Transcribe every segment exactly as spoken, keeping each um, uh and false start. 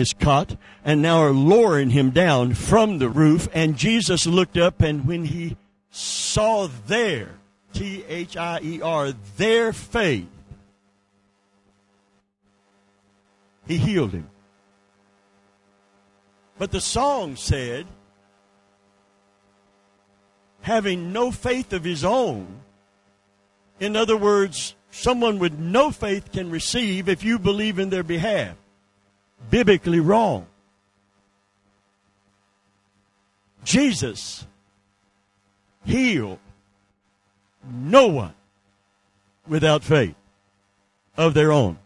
is caught and now are lowering him down from the roof. And Jesus looked up, and when he saw their, T H I E R, their faith, he healed him. But the song said, having no faith of his own. In other words, someone with no faith can receive if you believe in their behalf. Biblically wrong. Jesus healed no one without faith of their own.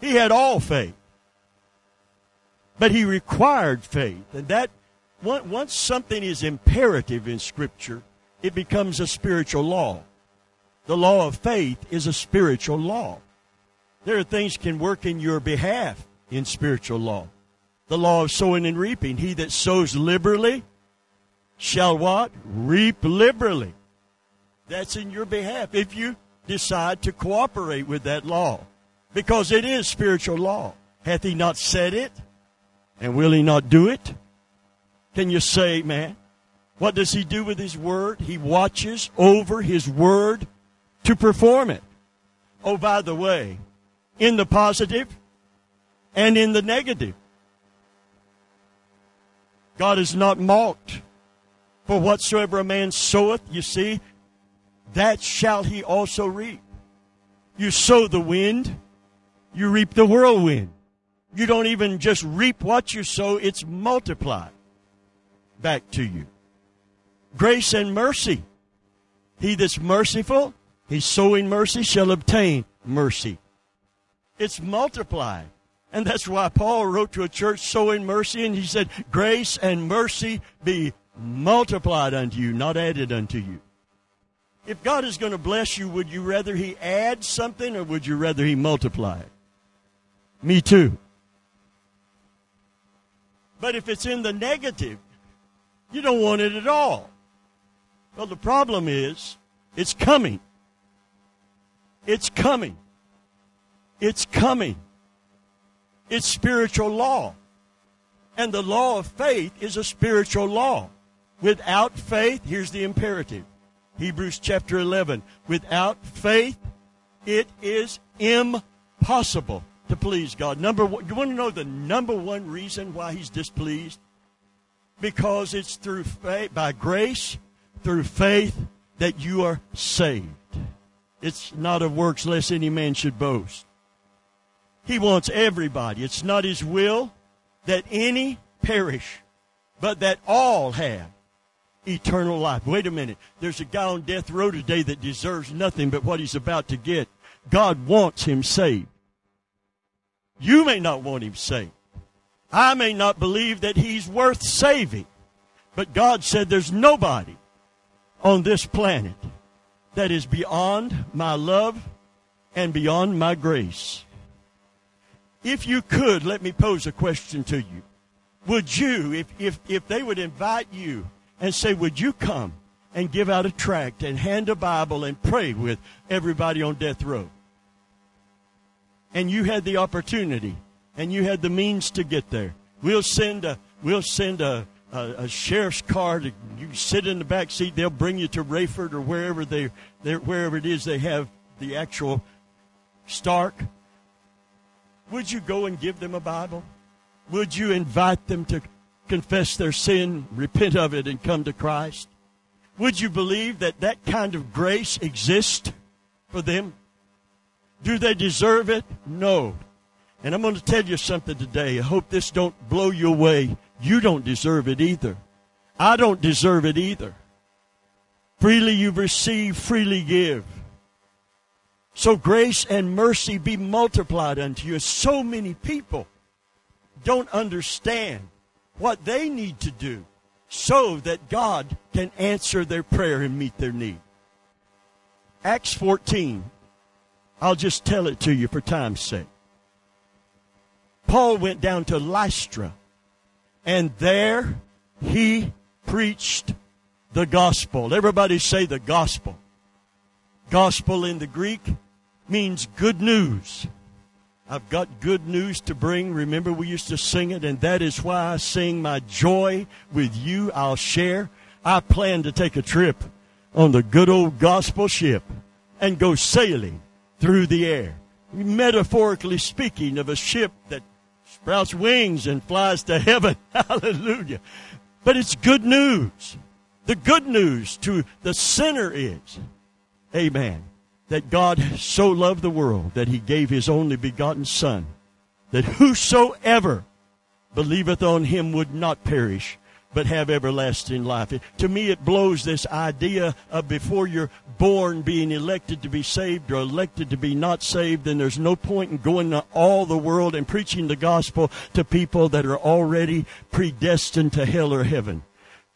He had all faith, but he required faith. And that once something is imperative in Scripture, it becomes a spiritual law. The law of faith is a spiritual law. There are things can work in your behalf in spiritual law. The law of sowing and reaping. He that sows liberally shall what? Reap liberally. That's in your behalf if you decide to cooperate with that law. Because it is spiritual law. Hath he not said it? And will he not do it? Can you say, man, what does he do with his word? He watches over his word to perform it. Oh, by the way, in the positive and in the negative, God is not mocked. For whatsoever a man soweth, you see, that shall he also reap. You sow the wind, you reap the whirlwind. You don't even just reap what you sow, it's multiplied back to you. Grace and mercy. He that's merciful, he's sowing mercy, shall obtain mercy. It's multiplied. And that's why Paul wrote to a church sowing mercy, and he said, grace and mercy be multiplied unto you, not added unto you. If God is going to bless you, would you rather he add something, or would you rather he multiply it? Me too. But if it's in the negative, you don't want it at all. Well, the problem is, it's coming. It's coming. It's coming. It's spiritual law. And the law of faith is a spiritual law. Without faith, here's the imperative. Hebrews chapter eleven. Without faith, it is impossible to please God. Number one, you want to know the number one reason why he's displeased? Because it's through faith, by grace, through faith, that you are saved. It's not of works, lest any man should boast. He wants everybody. It's not his will that any perish, but that all have eternal life. Wait a minute. There's a guy on death row today that deserves nothing but what he's about to get. God wants him saved. You may not want him saved. I may not believe that he's worth saving. But God said there's nobody on this planet that is beyond my love and beyond my grace. If you could, let me pose a question to you. Would you, if, if, if they would invite you and say, would you come and give out a tract and hand a Bible and pray with everybody on death row? And you had the opportunity and you had the means to get there. We'll send a, we'll send a, a, a sheriff's car. To, you sit in the back seat. They'll bring you to Rayford or wherever they, wherever it is they have the actual Stark. Would you go and give them a Bible? Would you invite them to confess their sin, repent of it, and come to Christ? Would you believe that that kind of grace exists for them? Do they deserve it? No. And I'm going to tell you something today. I hope this don't blow you away. You don't deserve it either. I don't deserve it either. Freely you've received, freely give. So grace and mercy be multiplied unto you. So many people don't understand what they need to do so that God can answer their prayer and meet their need. Acts fourteen. I'll just tell it to you for time's sake. Paul went down to Lystra, and there he preached the gospel. Everybody say the gospel. Gospel in the Greek means good news. I've got good news to bring. Remember, we used to sing it, and that is why I sing. My joy with you I'll share. I plan to take a trip on the good old gospel ship and go sailing through the air. Metaphorically speaking, of a ship that sprouts wings and flies to heaven. Hallelujah. But it's good news. The good news to the sinner is, amen, that God so loved the world that he gave his only begotten Son, that whosoever believeth on him would not perish, but have everlasting life. It, to me, it blows this idea of before you're born being elected to be saved or elected to be not saved, then there's no point in going to all the world and preaching the gospel to people that are already predestined to hell or heaven.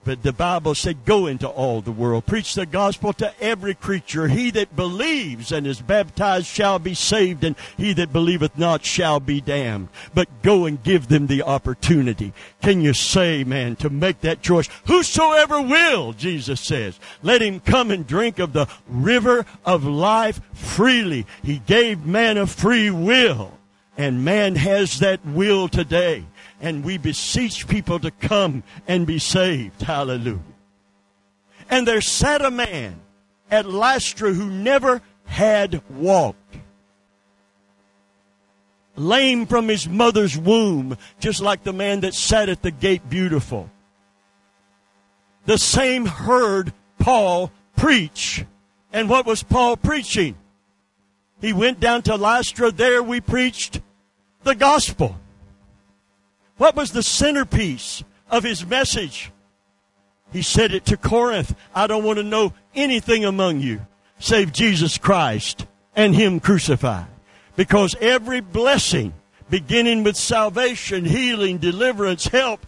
But the Bible said, go into all the world, preach the gospel to every creature. He that believes and is baptized shall be saved, and he that believeth not shall be damned. But go and give them the opportunity. Can you say, man, to make that choice? Whosoever will, Jesus says, let him come and drink of the river of life freely. He gave man a free will, and man has that will today. And we beseech people to come and be saved. Hallelujah. And there sat a man at Lystra who never had walked. Lame from his mother's womb, just like the man that sat at the gate beautiful. The same heard Paul preach. And what was Paul preaching? He went down to Lystra. There we preached the gospel. What was the centerpiece of his message? He said it to Corinth. I don't want to know anything among you save Jesus Christ and him crucified. Because every blessing, beginning with salvation, healing, deliverance, help,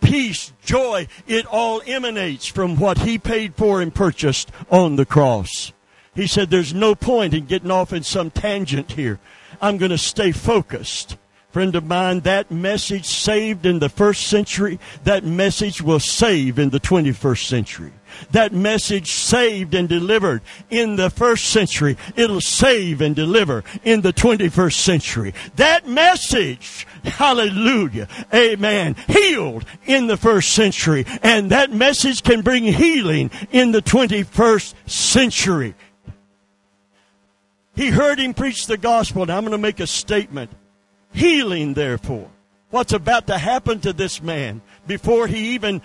peace, joy, it all emanates from what he paid for and purchased on the cross. He said there's no point in getting off in some tangent here. I'm going to stay focused. Friend of mine, that message saved in the first century. That message will save in the twenty-first century. That message saved and delivered in the first century. It'll save and deliver in the twenty-first century. That message, hallelujah, amen, healed in the first century. And that message can bring healing in the twenty-first century. He heard him preach the gospel. Now I'm going to make a statement. Healing, therefore, what's about to happen to this man before he even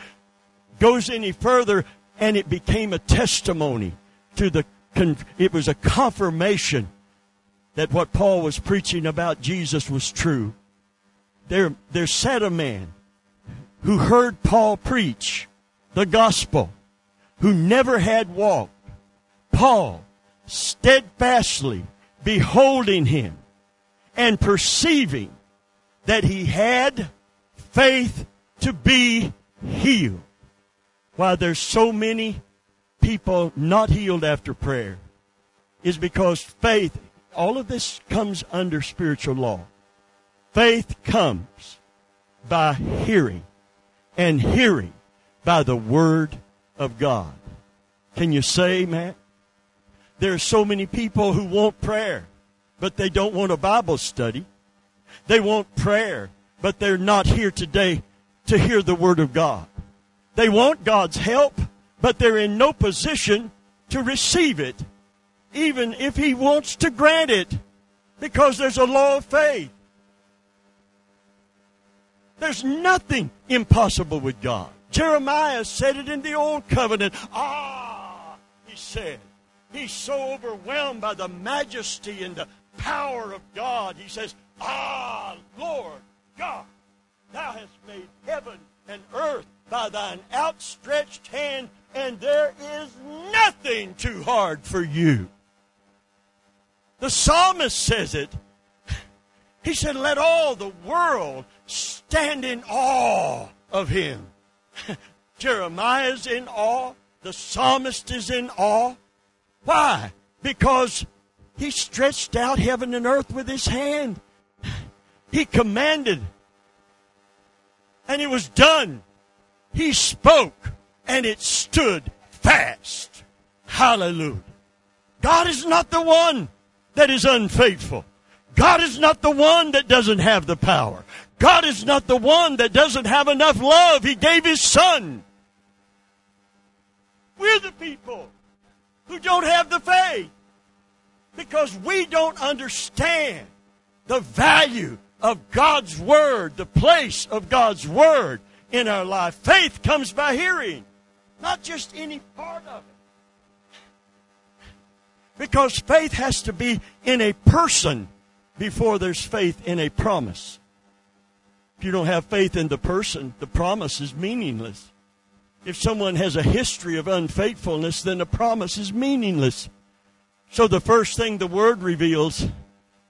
goes any further, and it became a testimony to the, it was a confirmation that what Paul was preaching about Jesus was true. There, there sat a man who heard Paul preach the gospel, who never had walked. Paul, steadfastly beholding him, and perceiving that he had faith to be healed. Why there's so many people not healed after prayer is because faith, all of this comes under spiritual law. Faith comes by hearing, and hearing by the Word of God. Can you say, Matt? There are so many people who want prayer, but they don't want a Bible study. They want prayer, but they're not here today to hear the Word of God. They want God's help, but they're in no position to receive it, even if He wants to grant it, because there's a law of faith. There's nothing impossible with God. Jeremiah said it in the Old Covenant. Ah, he said, he's so overwhelmed by the majesty and the power of God. He says, ah, Lord God, thou hast made heaven and earth by thine outstretched hand, and there is nothing too hard for you. The psalmist says it. He said, let all the world stand in awe of him. Jeremiah's in awe. The psalmist is in awe. Why? Because he stretched out heaven and earth with his hand. He commanded, and it was done. He spoke, and it stood fast. Hallelujah. God is not the one that is unfaithful. God is not the one that doesn't have the power. God is not the one that doesn't have enough love. He gave His Son. We're the people who don't have the faith because we don't understand the value of God's Word, the place of God's Word in our life. Faith comes by hearing, not just any part of it. Because faith has to be in a person before there's faith in a promise. If you don't have faith in the person, the promise is meaningless. If someone has a history of unfaithfulness, then the promise is meaningless. So the first thing the Word reveals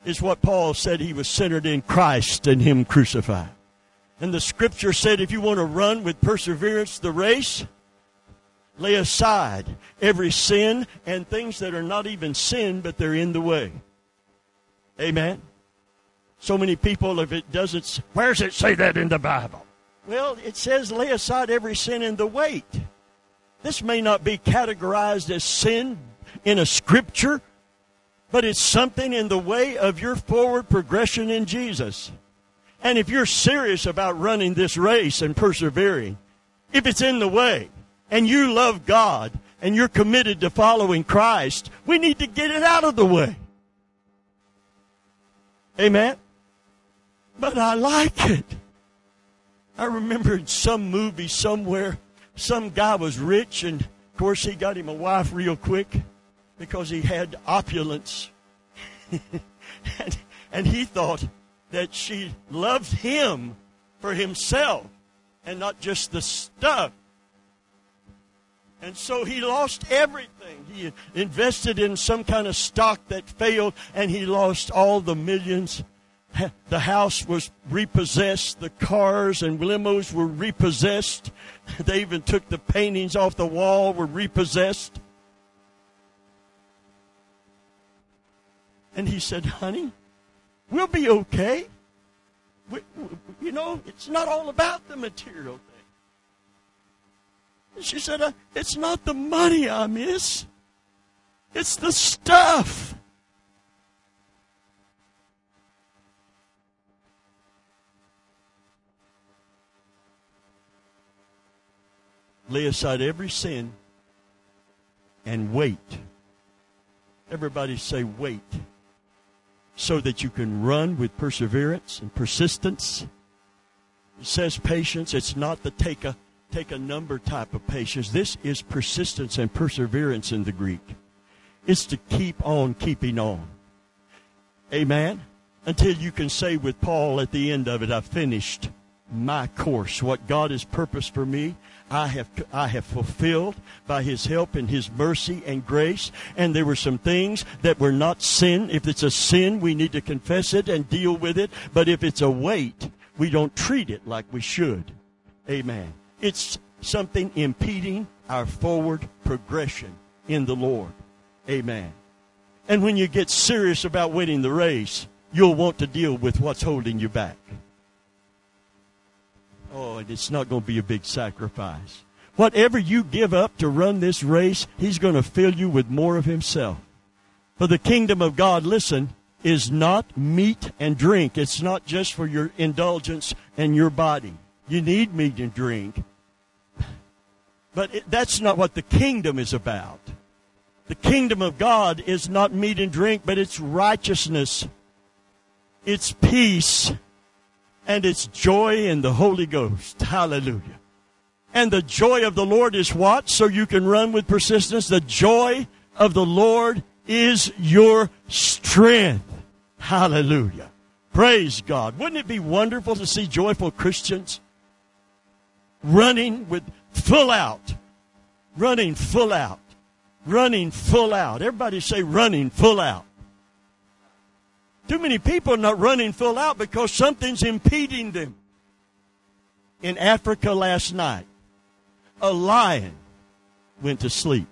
is what Paul said: he was centered in Christ and Him crucified. And the Scripture said if you want to run with perseverance the race, lay aside every sin and things that are not even sin, but they're in the way. Amen. So many people, if it doesn't, where does it say that in the Bible? Well, it says lay aside every sin and the weight. This may not be categorized as sin in a scripture, but it's something in the way of your forward progression in Jesus. And if you're serious about running this race and persevering, if it's in the way and you love God and you're committed to following Christ, we need to get it out of the way. Amen. But I like it. I remember in some movie somewhere, some guy was rich, and of course he got him a wife real quick because he had opulence. and, and he thought that she loved him for himself and not just the stuff. And so he lost everything. He invested in some kind of stock that failed, and he lost all the millions. The house was repossessed. The cars and limos were repossessed. They even took the paintings off the wall, were repossessed. And he said, honey, we'll be okay. We, we, you know, it's not all about the material thing. She said, it's not the money I miss. It's the stuff. Lay aside every sin and wait. Everybody say wait. So that you can run with perseverance and persistence. It says patience. It's not the take a Take a number type of patience. This is persistence and perseverance in the Greek. It's to keep on keeping on. Amen? Until you can say with Paul at the end of it, I've finished my course. What God has purposed for me, I have I have fulfilled by His help and His mercy and grace. And there were some things that were not sin. If it's a sin, we need to confess it and deal with it. But if it's a weight, we don't treat it like we should. Amen. It's something impeding our forward progression in the Lord. Amen. And when you get serious about winning the race, you'll want to deal with what's holding you back. Oh, and it's not going to be a big sacrifice. Whatever you give up to run this race, He's going to fill you with more of Himself. For the kingdom of God, listen, is not meat and drink. It's not just for your indulgence and your body. You need meat and drink. But it, that's not what the kingdom is about. The kingdom of God is not meat and drink, but it's righteousness, it's peace, and it's joy in the Holy Ghost. Hallelujah. And the joy of the Lord is what? So you can run with persistence. The joy of the Lord is your strength. Hallelujah. Praise God. Wouldn't it be wonderful to see joyful Christians running with full out, running full out, running full out. Everybody say running full out. Too many people are not running full out because something's impeding them. In Africa last night, a lion went to sleep.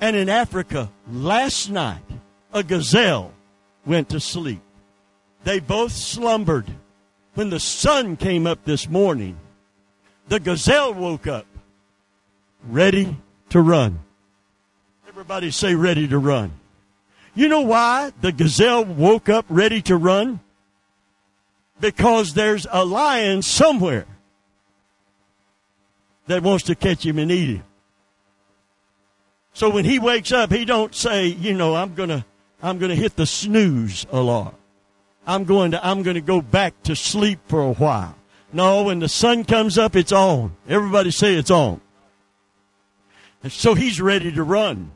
And in Africa last night, a gazelle went to sleep. They both slumbered. When the sun came up this morning, the gazelle woke up, ready to run. Everybody say ready to run. You know why the gazelle woke up ready to run? Because there's a lion somewhere that wants to catch him and eat him. So when he wakes up, he don't say, you know, I'm going to I'm going to hit the snooze alarm. I'm going to I'm going to go back to sleep for a while. No, when the sun comes up, it's on. Everybody say it's on. And so he's ready to run.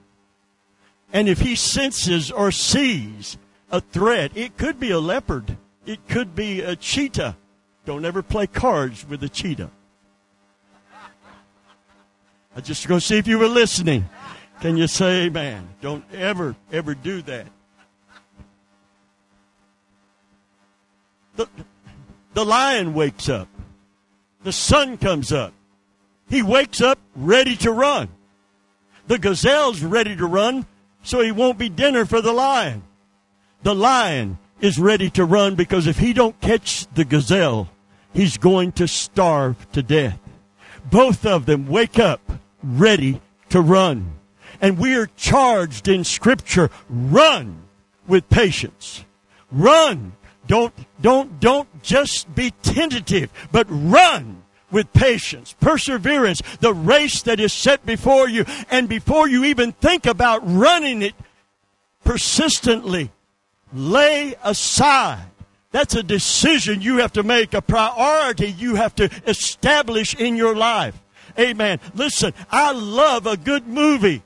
And if he senses or sees a threat, it could be a leopard. It could be a cheetah. Don't ever play cards with a cheetah. I just go see if you were listening. Can you say amen? Don't ever, ever do that. The, the lion wakes up. The sun comes up. He wakes up ready to run. The gazelle's ready to run, so he won't be dinner for the lion. The lion is ready to run because if he don't catch the gazelle, he's going to starve to death. Both of them wake up ready to run. And we are charged in Scripture, run with patience. Run. Don't, don't, don't just be tentative, but run with patience, perseverance, the race that is set before you. And before you even think about running it persistently, lay aside. That's a decision you have to make, a priority you have to establish in your life. Amen. Listen, I love a good movie.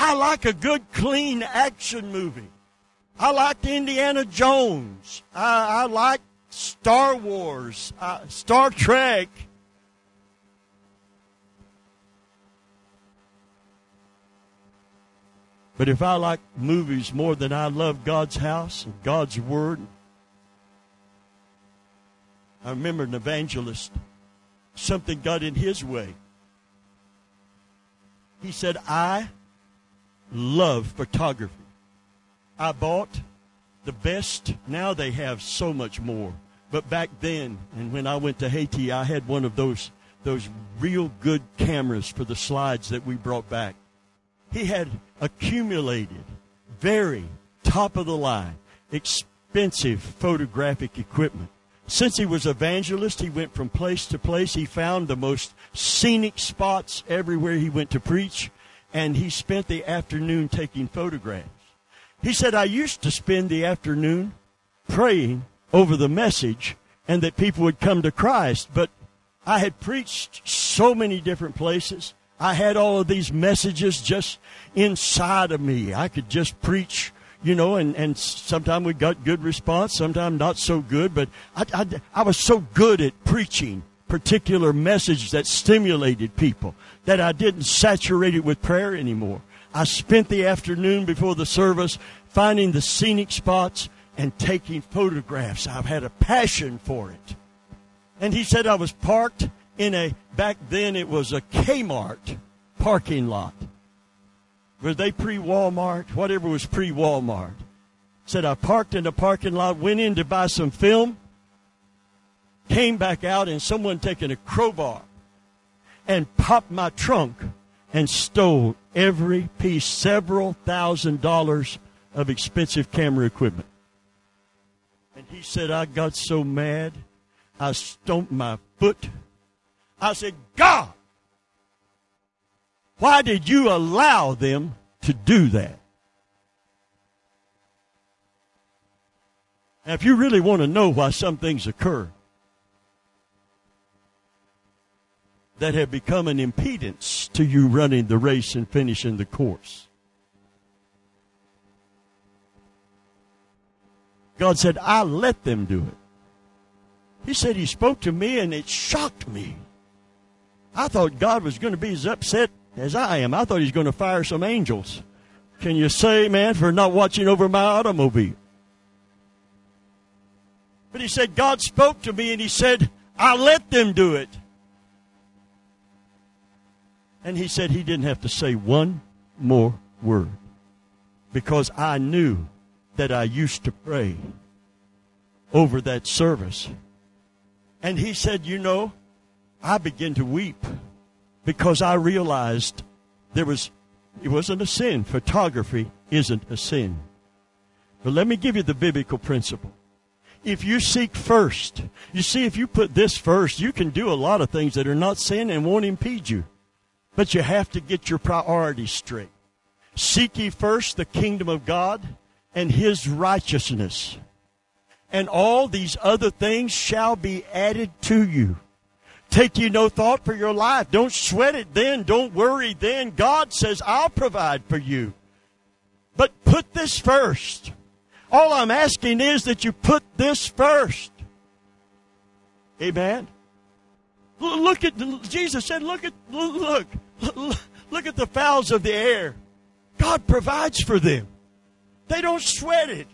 I like a good, clean action movie. I liked Indiana Jones. I, I like Star Wars, uh, Star Trek. But if I like movies more than I love God's house and God's Word, I remember an evangelist, something got in his way. He said, I love photography. I bought the best. Now they have so much more. But back then, and when I went to Haiti, I had one of those, those real good cameras for the slides that we brought back. He had accumulated very top-of-the-line, expensive photographic equipment. Since he was evangelist, he went from place to place. He found the most scenic spots everywhere he went to preach, and he spent the afternoon taking photographs. He said, I used to spend the afternoon praying over the message and that people would come to Christ, but I had preached so many different places. I had all of these messages just inside of me. I could just preach, you know, and, and sometimes we got good response, sometimes not so good, but I, I, I was so good at preaching particular message that stimulated people that I didn't saturate it with prayer anymore. I spent the afternoon before the service finding the scenic spots and taking photographs. I've had a passion for it. And he said I was parked in a, back then it was a Kmart parking lot. Were they pre-Walmart? Whatever was pre-Walmart. Said I parked in the parking lot, went in to buy some film, came back out, and someone taking a crowbar and popped my trunk and stole every piece, several thousand dollars of expensive camera equipment. And he said, I got so mad, I stomped my foot. I said, God, why did you allow them to do that? Now, if you really want to know why some things occur that have become an impedance to you running the race and finishing the course, God said, I let them do it. He said he spoke to me and it shocked me. I thought God was going to be as upset as I am. I thought he's going to fire some angels. Can you say amen for not watching over my automobile? But he said, God spoke to me and he said, I let them do it. And he said he didn't have to say one more word because I knew that I used to pray over that service. And he said, you know, I began to weep because I realized there was, it wasn't a sin. Photography isn't a sin. But let me give you the biblical principle. If you seek first, you see, if you put this first, you can do a lot of things that are not sin and won't impede you. But you have to get your priorities straight. Seek ye first the kingdom of God and His righteousness, and all these other things shall be added to you. Take you no thought for your life. Don't sweat it then. Don't worry then. God says, I'll provide for you. But put this first. All I'm asking is that you put this first. Amen. Look at, Jesus said, look at, look, look at the fowls of the air. God provides for them. They don't sweat it.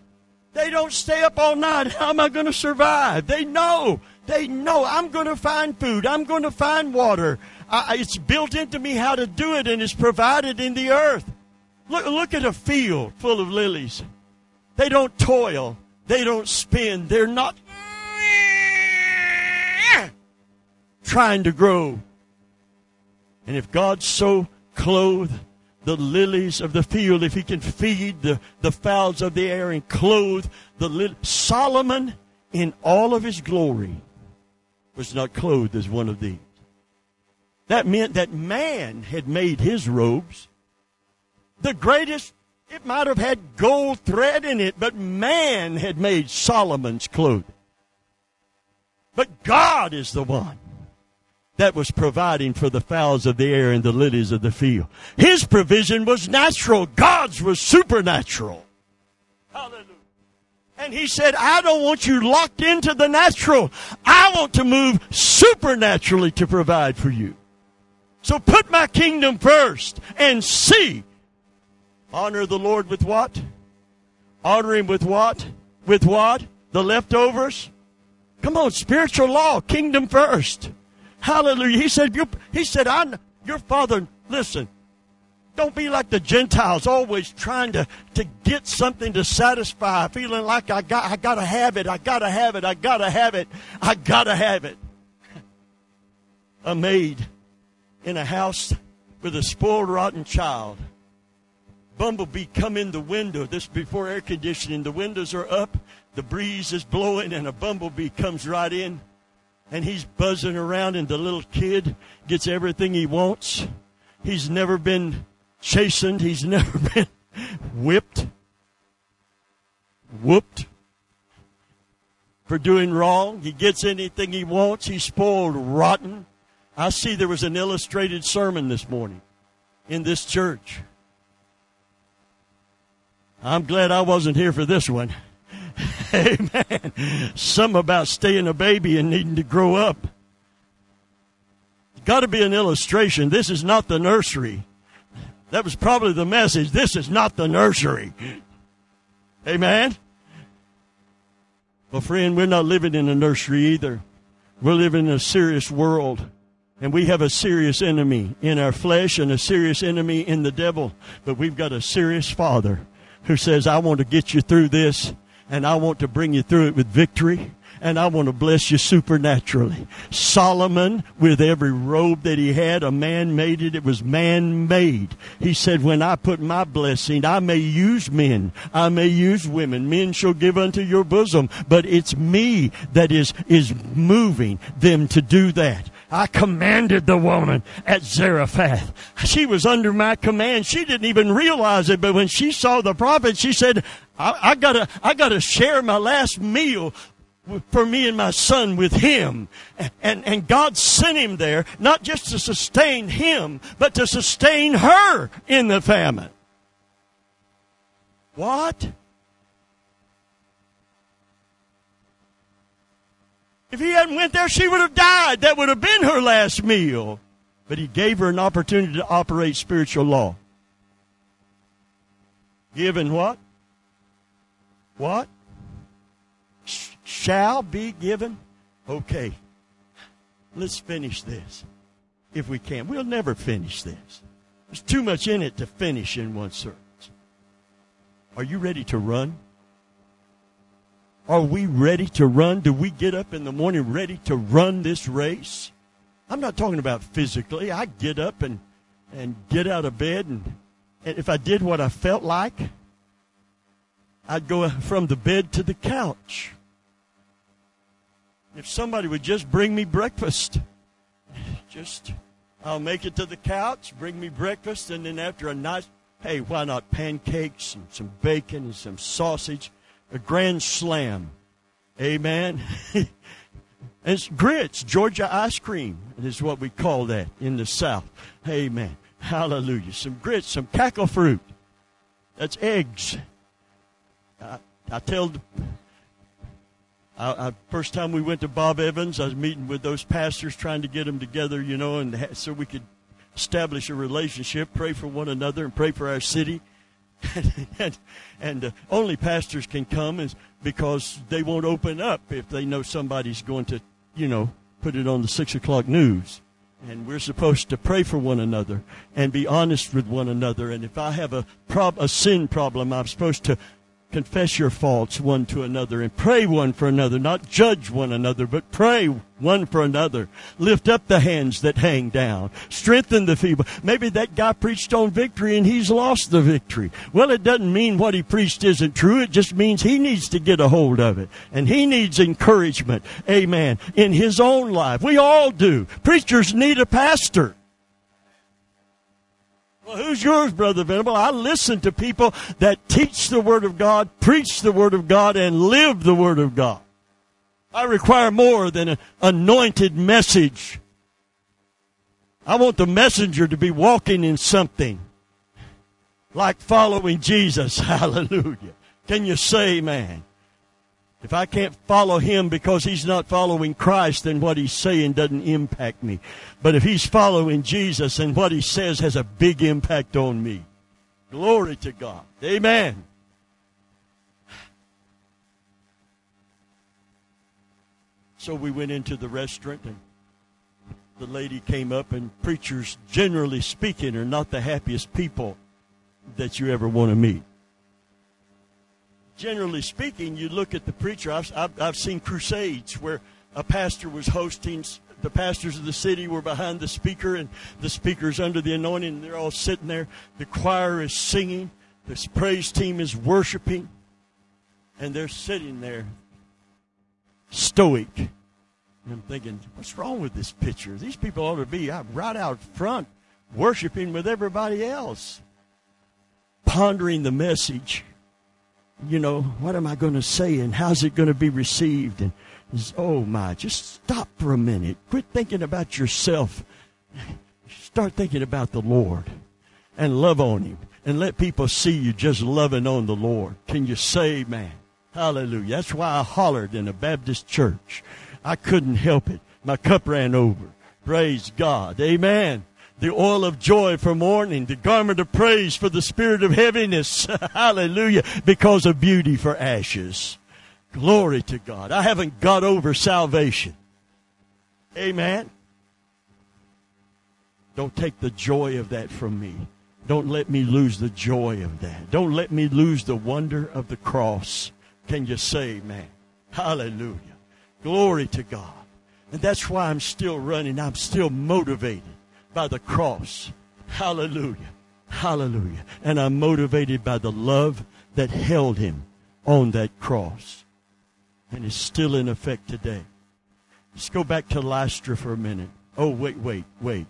They don't stay up all night. How am I going to survive? They know. They know I'm going to find food. I'm going to find water. I, it's built into me how to do it, and it's provided in the earth. Look, look at a field full of lilies. They don't toil. They don't spin. They're not trying to grow. And if God so clothed the lilies of the field, if He can feed the, the fowls of the air and clothe the lilies, Solomon in all of his glory was not clothed as one of these. That meant that man had made his robes. The greatest, it might have had gold thread in it, but man had made Solomon's clothing. But God is the one that was providing for the fowls of the air and the lilies of the field. His provision was natural. God's was supernatural. Hallelujah. And He said, I don't want you locked into the natural. I want to move supernaturally to provide for you. So put my kingdom first and see. Honor the Lord with what? Honor Him with what? With what? The leftovers? Come on, spiritual law, kingdom first. Hallelujah. He said, you, he said, I, your father, listen, don't be like the Gentiles, always trying to, to get something to satisfy, feeling like I got, I gotta have it, I gotta have it, I gotta have it, I gotta have it. A maid in a house with a spoiled, rotten child. Bumblebee come in the window. This before air conditioning. The windows are up, the breeze is blowing, and a bumblebee comes right in, and he's buzzing around, and the little kid gets everything he wants. He's never been chastened. He's never been whipped, whooped for doing wrong. He gets anything he wants. He's spoiled rotten. I see there was an illustrated sermon this morning in this church. I'm glad I wasn't here for this one. Amen. Some about staying a baby and needing to grow up. Got to be an illustration. This is not the nursery. That was probably the message. This is not the nursery. Amen. Well, friend, we're not living in a nursery either. We're living in a serious world. And we have a serious enemy in our flesh and a serious enemy in the devil. But we've got a serious Father who says, I want to get you through this, and I want to bring you through it with victory, and I want to bless you supernaturally. Solomon, with every robe that he had, a man made it. It was man-made. He said, when I put my blessing, I may use men, I may use women. Men shall give unto your bosom, but it's me that is, is moving them to do that. I commanded the woman at Zarephath. She was under my command. She didn't even realize it, but when she saw the prophet, she said, I, I gotta, I gotta share my last meal for me and my son with him. And, and God sent him there, not just to sustain him, but to sustain her in the famine. What? If he hadn't went there, she would have died. That would have been her last meal. But he gave her an opportunity to operate spiritual law. Give and what? What? Shall be given? Okay. Let's finish this. If we can. We'll never finish this. There's too much in it to finish in one service. Are you ready to run? Are we ready to run? Do we get up in the morning ready to run this race? I'm not talking about physically. I get up and, and get out of bed. And, and if I did what I felt like, I'd go from the bed to the couch. If somebody would just bring me breakfast, just I'll make it to the couch, bring me breakfast, and then after a nice, hey, why not pancakes and some bacon and some sausage, a grand slam. Amen. And it's grits, Georgia ice cream is what we call that in the South. Amen. Hallelujah. Some grits, some cackle fruit. That's eggs. I, I tell the I, I, first time we went to Bob Evans, I was meeting with those pastors, trying to get them together, you know, and ha- so we could establish a relationship, pray for one another, and pray for our city. and and uh, only pastors can come is because they won't open up if they know somebody's going to, you know, put it on the six o'clock news. And we're supposed to pray for one another and be honest with one another. And if I have a prob- a sin problem, I'm supposed to confess your faults one to another and pray one for another, not judge one another, but pray one for another. Lift up the hands that hang down. Strengthen the feeble. Maybe that guy preached on victory and he's lost the victory. Well, it doesn't mean what he preached isn't true. It just means he needs to get a hold of it. And he needs encouragement, amen, in his own life. We all do. Preachers need a pastor. Well, who's yours, Brother Venable? I listen to people that teach the Word of God, preach the Word of God, and live the Word of God. I require more than an anointed message. I want the messenger to be walking in something, like following Jesus. Hallelujah. Can you say amen? If I can't follow him because he's not following Christ, then what he's saying doesn't impact me. But if he's following Jesus, then what he says has a big impact on me. Glory to God. Amen. So we went into the restaurant, and the lady came up, and preachers, generally speaking, are not the happiest people that you ever want to meet. Generally speaking, you look at the preacher. I've, I've, I've seen crusades where a pastor was hosting. The pastors of the city were behind the speaker, and the speaker's under the anointing, and they're all sitting there. The choir is singing. The praise team is worshiping. And they're sitting there, stoic. And I'm thinking, what's wrong with this picture? These people ought to be right out front worshiping with everybody else, pondering the message. You know, what am I going to say, and how's it going to be received? And oh my, just stop for a minute. Quit thinking about yourself. Start thinking about the Lord and love on him, and let people see you just loving on the Lord. Can you say amen? Hallelujah. That's why I hollered in a Baptist church. I couldn't help it. My cup ran over. Praise God. Amen. The oil of joy for mourning, the garment of praise for the spirit of heaviness. Hallelujah. Because of beauty for ashes. Glory to God. I haven't got over salvation. Amen. Don't take the joy of that from me. Don't let me lose the joy of that. Don't let me lose the wonder of the cross. Can you say amen? Hallelujah. Glory to God. And that's why I'm still running. I'm still motivated by the cross. Hallelujah. Hallelujah. And I'm motivated by the love that held him on that cross and is still in effect today. Let's go back to Lystra for a minute. Oh, wait, wait, wait.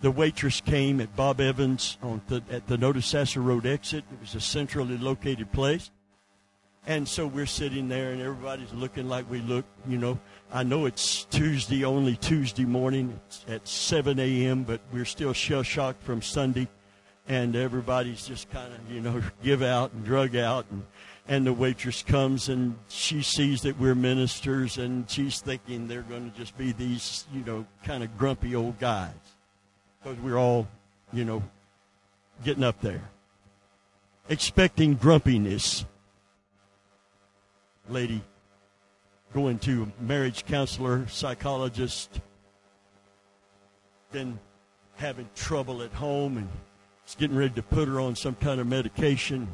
The waitress came at Bob Evans on the, at the Notosasa Road exit. It was a centrally located place. And so we're sitting there, and everybody's looking like we look, you know. I know it's Tuesday, only Tuesday morning at seven a.m., but we're still shell-shocked from Sunday. And everybody's just kind of, you know, give out and drug out. And, and the waitress comes, and she sees that we're ministers, and she's thinking they're going to just be these, you know, kind of grumpy old guys. Because we're all, you know, getting up there, expecting grumpiness. Lady going to marriage counselor, psychologist, been having trouble at home, and it's getting ready to put her on some kind of medication.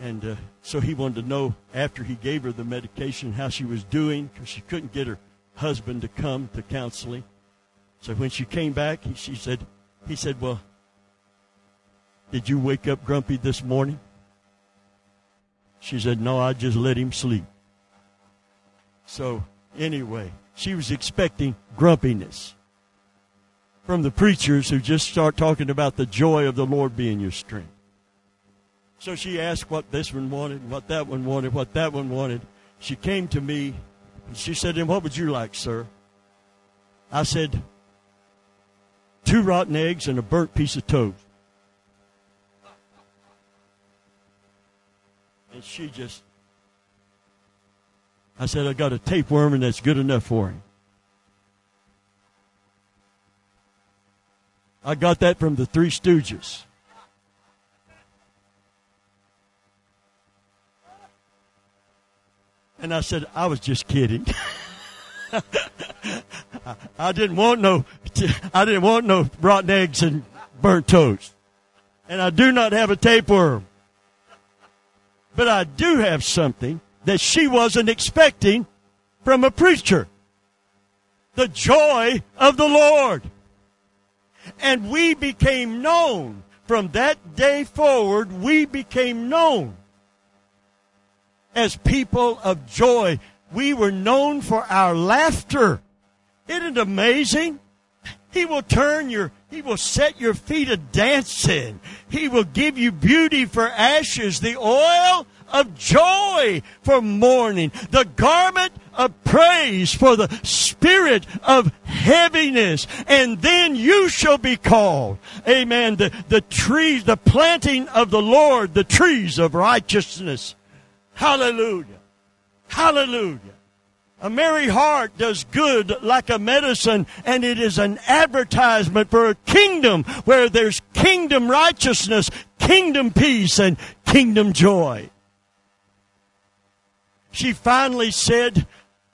And uh, so he wanted to know, after he gave her the medication, how she was doing, because she couldn't get her husband to come to counseling. So when she came back, he, she said, he said, well, did you wake up grumpy this morning? She said, no, I just let him sleep. So anyway, she was expecting grumpiness from the preachers who just start talking about the joy of the Lord being your strength. So she asked what this one wanted, what that one wanted, what that one wanted. She came to me, and she said, and what would you like, sir? I said, two rotten eggs and a burnt piece of toast. And she just, I said, I got a tapeworm, and that's good enough for him. I got that from the Three Stooges. And I said, I was just kidding. I didn't want no, I didn't want no rotten eggs and burnt toast. And I do not have a tapeworm. But I do have something that she wasn't expecting from a preacher. The joy of the Lord. And we became known. From that day forward, we became known as people of joy. We were known for our laughter. Isn't it amazing? He will turn your, he will set your feet a dancing. He will give you beauty for ashes, the oil of joy for mourning, the garment of praise for the spirit of heaviness. And then you shall be called, amen, the, the trees, the planting of the Lord, the trees of righteousness. Hallelujah. Hallelujah. A merry heart does good like a medicine, and it is an advertisement for a kingdom where there's kingdom righteousness, kingdom peace, and kingdom joy. She finally said,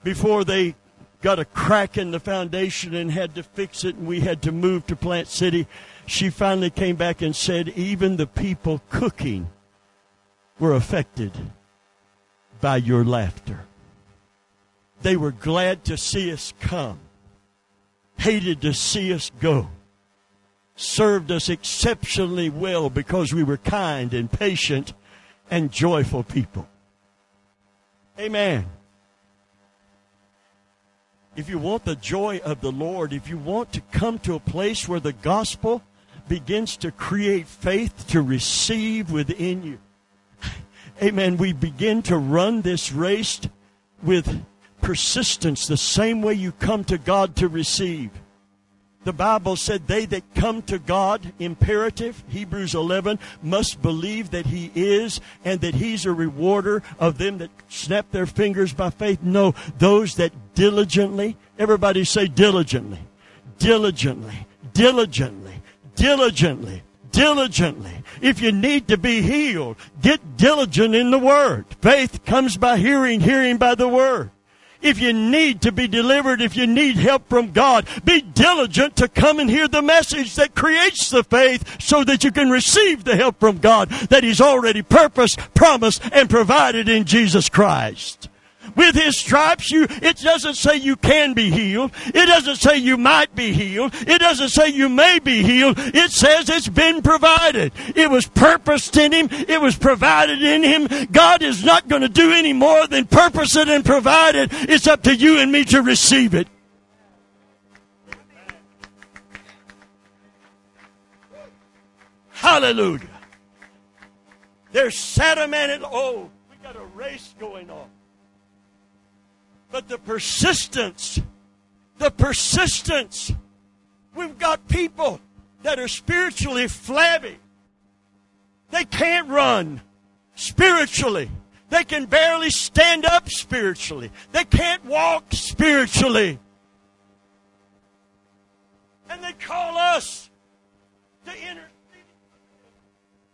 before they got a crack in the foundation and had to fix it and we had to move to Plant City, she finally came back and said, even the people cooking were affected by your laughter. They were glad to see us come, hated to see us go, served us exceptionally well because we were kind and patient and joyful people. Amen. If you want the joy of the Lord, if you want to come to a place where the gospel begins to create faith to receive within you, amen, we begin to run this race with persistence, the same way you come to God to receive. The Bible said they that come to God, imperative, Hebrews eleven, must believe that He is and that He's a rewarder of them that snap their fingers by faith. No, those that diligently, everybody say diligently, diligently, diligently, diligently. Diligently. If you need to be healed, get diligent in the Word. Faith comes by hearing, hearing by the Word. If you need to be delivered, if you need help from God, be diligent to come and hear the message that creates the faith so that you can receive the help from God that He's already purposed, promised, and provided in Jesus Christ. With His stripes, you, it doesn't say you can be healed. It doesn't say you might be healed. It doesn't say you may be healed. It says it's been provided. It was purposed in Him. It was provided in Him. God is not going to do any more than purpose it and provide it. It's up to you and me to receive it. Hallelujah. There sat a man at, oh, we got a race going on. But the persistence, the persistence. We've got people that are spiritually flabby. They can't run spiritually. They can barely stand up spiritually. They can't walk spiritually. And they call us to intercede.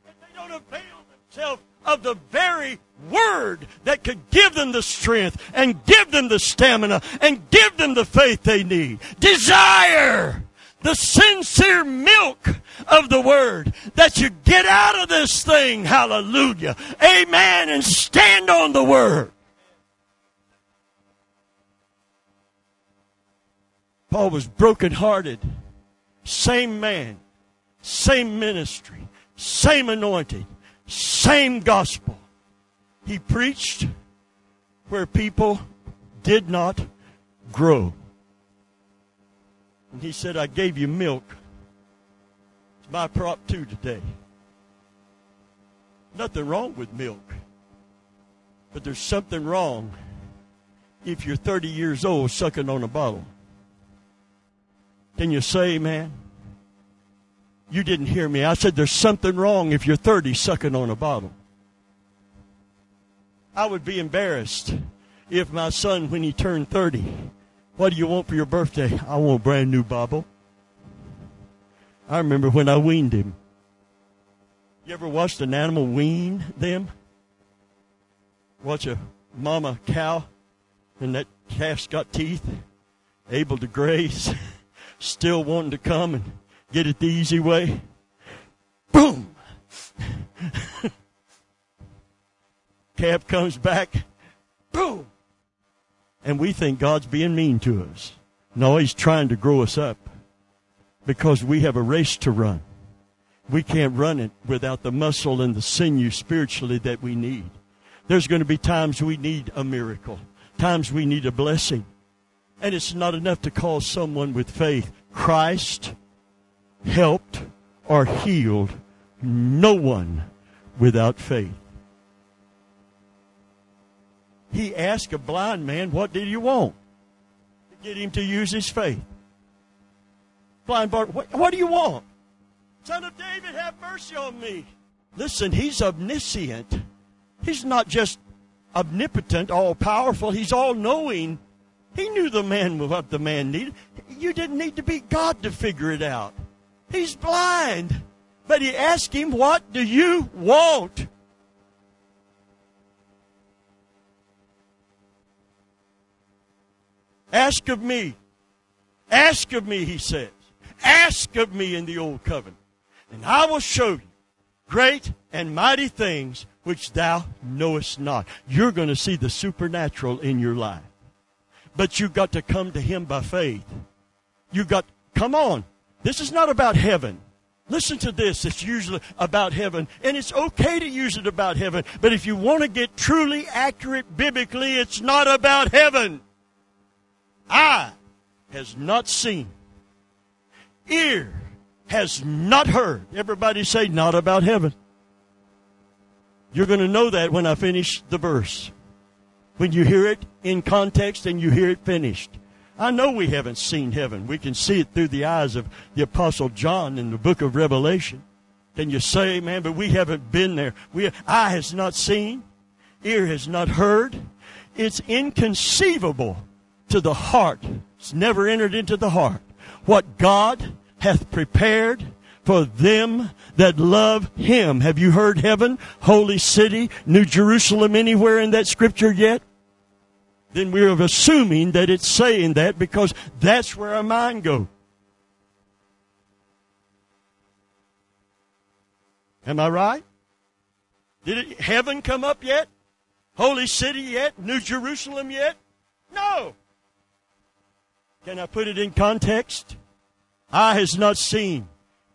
And they don't avail themselves of the very Word that could give them the strength and give them the stamina and give them the faith they need. Desire the sincere milk of the Word that you get out of this thing. Hallelujah. Amen. And stand on the Word. Paul was brokenhearted. Same man, same ministry, same anointing, same gospel. He preached where people did not grow. And he said, I gave you milk. It's my prop two today. Nothing wrong with milk. But there's something wrong if you're thirty years old sucking on a bottle. Can you say, man? You didn't hear me. I said there's something wrong if you're thirty sucking on a bottle. I would be embarrassed if my son, when he turned thirty, what do you want for your birthday? I want a brand new bottle. I remember when I weaned him. You ever watched an animal wean them? Watch a mama cow, and that calf's got teeth, able to graze, still wanting to come and get it the easy way. Boom! Calf comes back. Boom! And we think God's being mean to us. No, he's trying to grow us up because we have a race to run. We can't run it without the muscle and the sinew spiritually that we need. There's going to be times we need a miracle, times we need a blessing. And it's not enough to call someone with faith. Christ helped or healed no one without faith. He asked a blind man, what did you want? To get him to use his faith. Blind Bartimaeus, what, what do you want? Son of David, have mercy on me. Listen, he's omniscient. He's not just omnipotent, all-powerful. He's all-knowing. He knew the man what the man needed. You didn't need to be God to figure it out. He's blind. But he asked him, what do you want? Ask of me. Ask of me, he says. Ask of me in the old covenant. And I will show you great and mighty things which thou knowest not. You're going to see the supernatural in your life. But you've got to come to him by faith. You've got, come on. This is not about heaven. Listen to this. It's usually about heaven. And it's okay to use it about heaven. But if you want to get truly accurate biblically, it's not about heaven. Eye has not seen. Ear has not heard. Everybody say, not about heaven. You're going to know that when I finish the verse. When you hear it in context and you hear it finished. I know we haven't seen heaven. We can see it through the eyes of the Apostle John in the book of Revelation. Can you say, man, but we haven't been there. We, eye has not seen. Ear has not heard. It's inconceivable to the heart. It's never entered into the heart. What God hath prepared for them that love him. Have you heard heaven, holy city, New Jerusalem anywhere in that scripture yet? Then we're assuming that it's saying that because that's where our mind goes. Am I right? Did it, heaven come up yet? Holy city yet? New Jerusalem yet? No. Can I put it in context? Eye has not seen.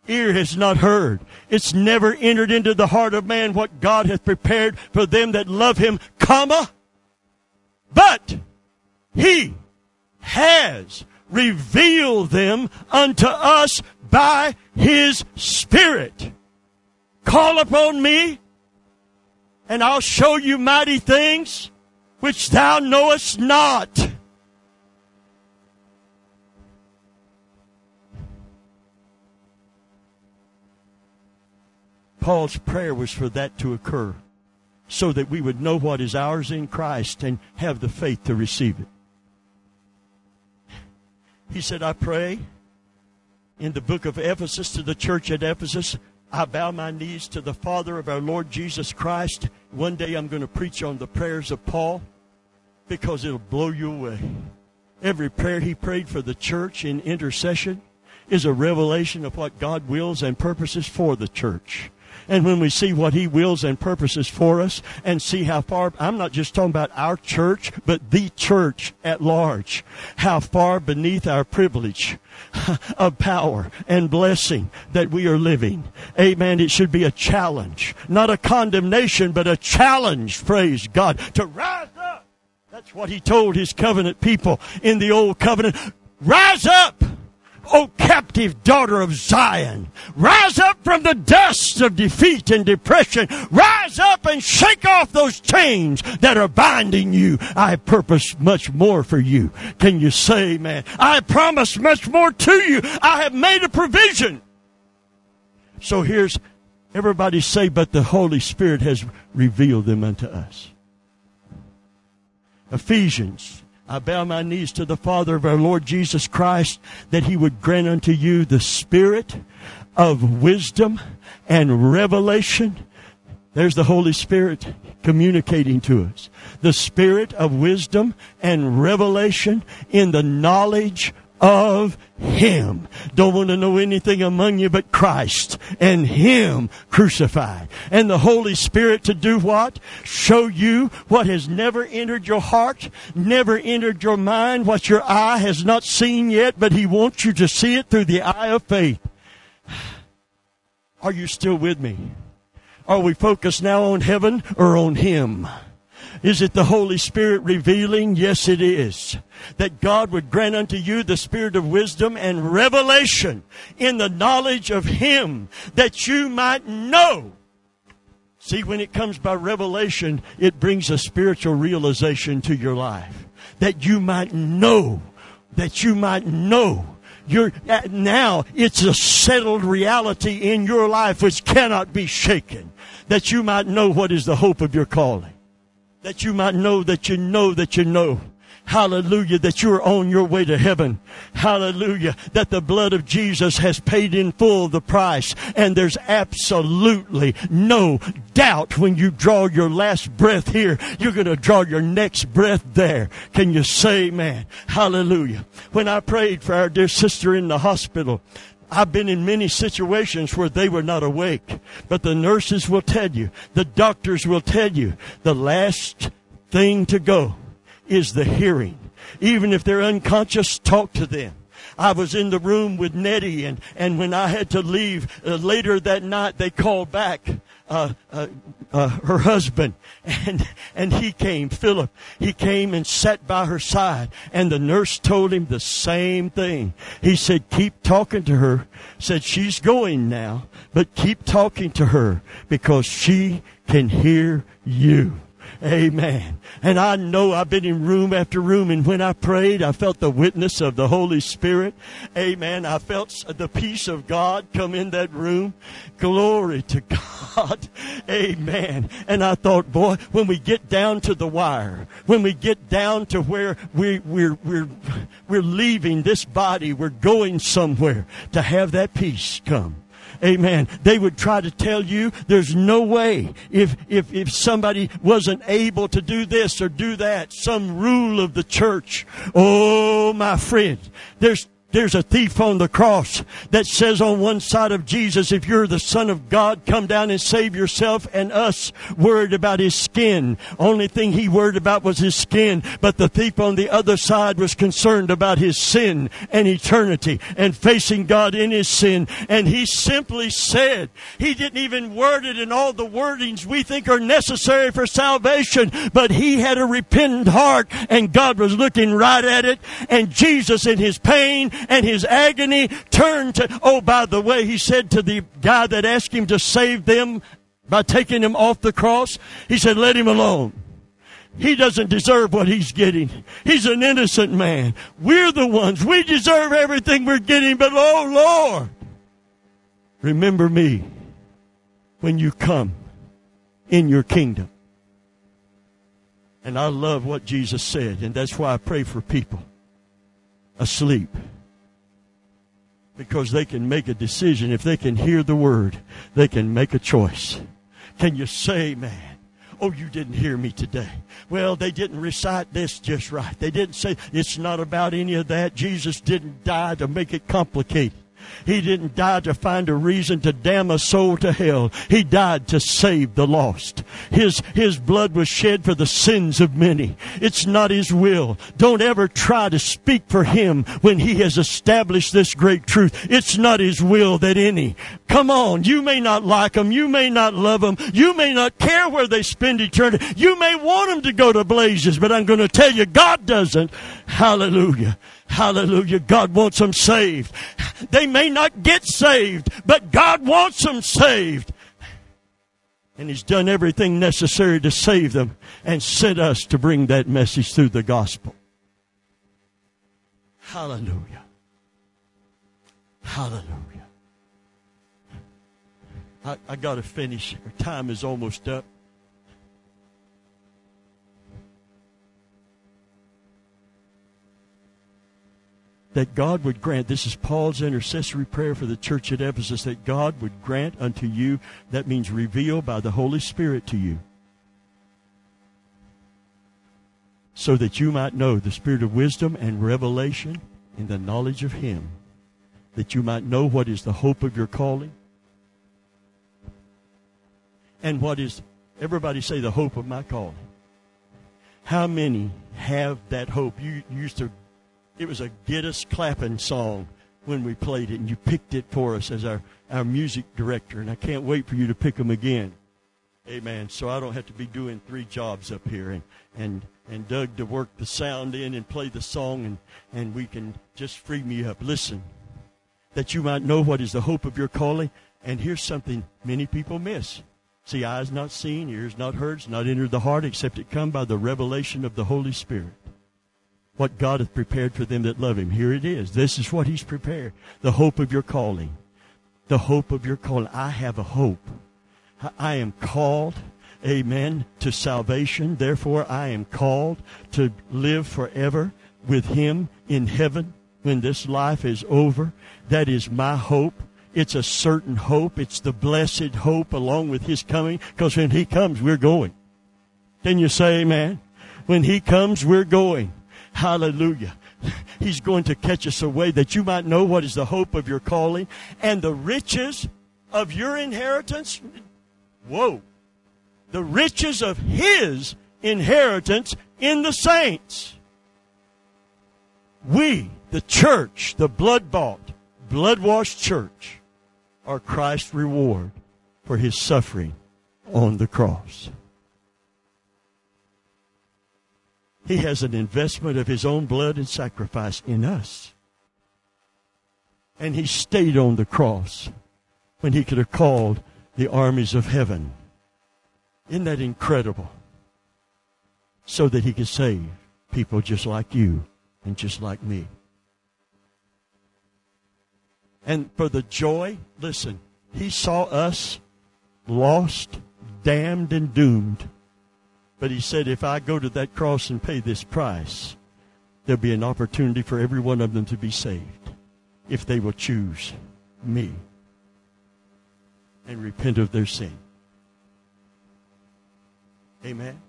Ear has not heard. It's never entered into the heart of man what God hath prepared for them that love him, comma. But he has revealed them unto us by his Spirit. Call upon me, and I'll show you mighty things which thou knowest not. Paul's prayer was for that to occur so that we would know what is ours in Christ and have the faith to receive it. He said, I pray in the book of Ephesus to the church at Ephesus, I bow my knees to the Father of our Lord Jesus Christ. One day I'm going to preach on the prayers of Paul because it'll blow you away. Every prayer he prayed for the church in intercession is a revelation of what God wills and purposes for the church. And when we see what he wills and purposes for us and see how far, I'm not just talking about our church, but the church at large, how far beneath our privilege of power and blessing that we are living. Amen. It should be a challenge, not a condemnation, but a challenge, praise God, to rise up. That's what he told his covenant people in the old covenant. Rise up, O captive daughter of Zion. Rise up from the dust of defeat and depression. Rise up and shake off those chains that are binding you. I purpose much more for you. Can you say amen? I promise much more to you. I have made a provision. So here's, everybody say, but the Holy Spirit has revealed them unto us. Ephesians. I bow my knees to the Father of our Lord Jesus Christ, that he would grant unto you the spirit of wisdom and revelation. There's the Holy Spirit communicating to us. The spirit of wisdom and revelation in the knowledge of him. Don't want to know anything among you but Christ and him crucified. And the Holy Spirit to do what? Show you what has never entered your heart, never entered your mind, what your eye has not seen yet, but he wants you to see it through the eye of faith. Are you still with me? Are we focused now on heaven or on him? Is it the Holy Spirit revealing? Yes, it is. That God would grant unto you the spirit of wisdom and revelation in the knowledge of him, that you might know. See, when it comes by revelation, it brings a spiritual realization to your life. That you might know. That you might know. You're, now it's a settled reality in your life which cannot be shaken. That you might know what is the hope of your calling. That you might know that you know that you know. Hallelujah, that you're on your way to heaven. Hallelujah, that the blood of Jesus has paid in full the price. And there's absolutely no doubt when you draw your last breath here, you're going to draw your next breath there. Can you say amen? Hallelujah. When I prayed for our dear sister in the hospital, I've been in many situations where they were not awake. But the nurses will tell you, the doctors will tell you, the last thing to go is the hearing. Even if they're unconscious, talk to them. I was in the room with Nettie, and, and when I had to leave uh, later that night, they called back uh, uh, uh, her husband, and and he came, Philip. He came and sat by her side, and the nurse told him the same thing. He said, keep talking to her. Said, she's going now, but keep talking to her because she can hear you. Amen. And I know I've been in room after room, and when I prayed, I felt the witness of the Holy Spirit. Amen. I felt the peace of God come in that room. Glory to God. Amen. And I thought, boy, when we get down to the wire, when we get down to where we, we're, we're, we're leaving this body, we're going somewhere, to have that peace come. Amen. They would try to tell you there's no way if, if, if somebody wasn't able to do this or do that, some rule of the church. Oh, my friend, there's There's a thief on the cross that says on one side of Jesus, if you're the Son of God, come down and save yourself and us, worried about his skin. Only thing he worried about was his skin. But the thief on the other side was concerned about his sin and eternity and facing God in his sin. And he simply said, he didn't even word it in all the wordings we think are necessary for salvation. But he had a repentant heart, and God was looking right at it. And Jesus, in his pain and his agony, turned to, oh, by the way, he said to the guy that asked him to save them by taking him off the cross, he said, let him alone. He doesn't deserve what he's getting. He's an innocent man. We're the ones. We deserve everything we're getting, but oh, Lord, remember me when you come in your kingdom. And I love what Jesus said, and that's why I pray for people asleep. Because they can make a decision. If they can hear the word, they can make a choice. Can you say amen? Oh, you didn't hear me today. Well, they didn't recite this just right. They didn't say, it's not about any of that. Jesus didn't die to make it complicated. He didn't die to find a reason to damn a soul to hell. He died to save the lost. His, his blood was shed for the sins of many. It's not His will. Don't ever try to speak for Him when He has established this great truth. It's not His will that any. Come on, you may not like them. You may not love them. You may not care where they spend eternity. You may want them to go to blazes, but I'm going to tell you, God doesn't. Hallelujah. Hallelujah. God wants them saved. They may not get saved, but God wants them saved. And He's done everything necessary to save them and sent us to bring that message through the gospel. Hallelujah. Hallelujah. I, I got to finish. Our time is almost up. That God would grant, this is Paul's intercessory prayer for the church at Ephesus, that God would grant unto you, that means reveal by the Holy Spirit to you, so that you might know the spirit of wisdom and revelation in the knowledge of Him, that you might know what is the hope of your calling, and what is, everybody say, the hope of my calling. How many have that hope? You, you used to, it was a get us clapping song when we played it, and you picked it for us as our, our music director, and I can't wait for you to pick them again. Amen. So I don't have to be doing three jobs up here, and, and, and Doug to work the sound in and play the song, and, and we can just free me up. Listen, that you might know what is the hope of your calling, and here's something many people miss. See, eyes not seen, ears not heard, it's not entered the heart, except it come by the revelation of the Holy Spirit. What God hath prepared for them that love Him. Here it is. This is what He's prepared. The hope of your calling. The hope of your calling. I have a hope. I am called, amen, to salvation. Therefore, I am called to live forever with Him in heaven when this life is over. That is my hope. It's a certain hope. It's the blessed hope along with His coming. Because when He comes, we're going. Can you say amen? When He comes, we're going. Hallelujah. He's going to catch us away, that you might know what is the hope of your calling and the riches of your inheritance. Whoa. The riches of His inheritance in the saints. We, the church, the blood-bought, blood-washed church, our Christ's reward for His suffering on the cross. He has an investment of His own blood and sacrifice in us. And He stayed on the cross when He could have called the armies of heaven. Isn't that incredible? So that He could save people just like you and just like me. And for the joy, listen, He saw us lost, damned, and doomed. But He said, if I go to that cross and pay this price, there'll be an opportunity for every one of them to be saved if they will choose me and repent of their sin. Amen?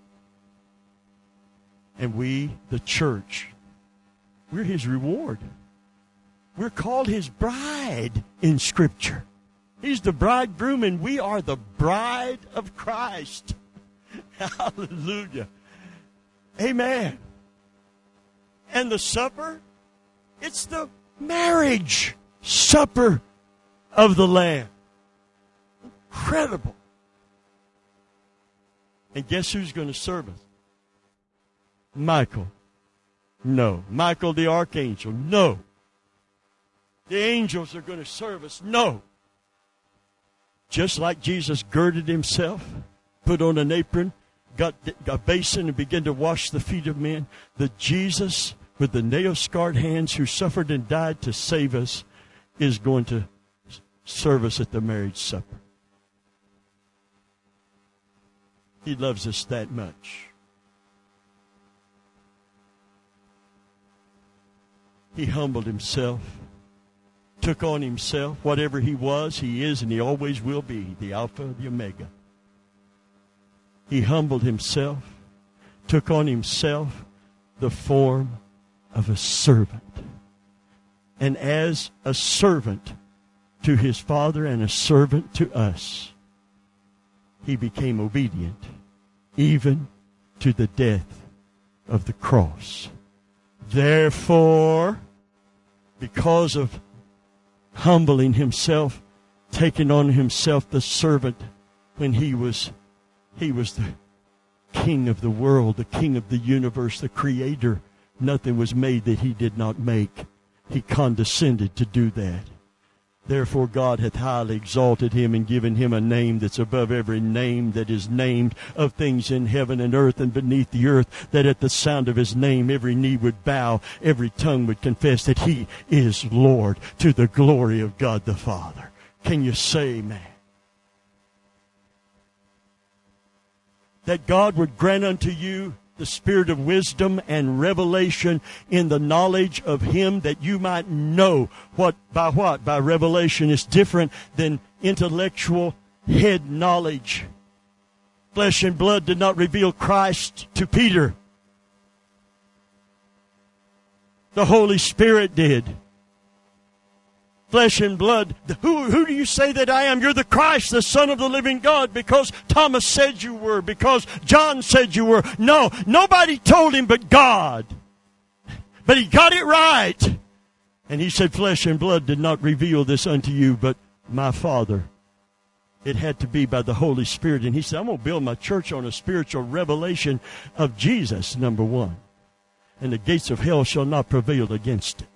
And we, the church, we're His reward. We're called His bride in Scripture. He's the bridegroom, and we are the bride of Christ. Hallelujah. Amen. And the supper, it's the marriage supper of the Lamb. Incredible. And guess who's going to serve us? Michael. No. Michael the archangel. No. The angels are going to serve us. No. Just like Jesus girded Himself, put on an apron, got a basin, and began to wash the feet of men, the Jesus with the nail-scarred hands who suffered and died to save us is going to serve us at the marriage supper. He loves us that much. He humbled Himself. Took on Himself whatever He was, He is, and He always will be, the Alpha, the Omega. He humbled Himself, took on Himself the form of a servant. And as a servant, to his Father and a servant to us. He became obedient, even to the death of the cross. Therefore, because of humbling himself, taking on himself the servant when he was, he was the king of the world, the king of the universe, the creator. Nothing was made that he did not make. He condescended to do that. Therefore God hath highly exalted him and given him a name that's above every name that is named, of things in heaven and earth and beneath the earth, that at the sound of his name every knee would bow, every tongue would confess that he is Lord, to the glory of God the Father. Can you say amen? That God would grant unto you the spirit of wisdom and revelation in the knowledge of him, that you might know what by what by revelation is different than intellectual head knowledge. Flesh and blood did not reveal Christ to Peter. The Holy Spirit did. Flesh and blood, who, who do you say that I am? You're the Christ, the Son of the living God, because Thomas said you were, because John said you were. No, nobody told him but God. But he got it right. And he said, flesh and blood did not reveal this unto you, but my Father. It had to be by the Holy Spirit. And he said, I'm going to build my church on a spiritual revelation of Jesus, number one. And the gates of hell shall not prevail against it.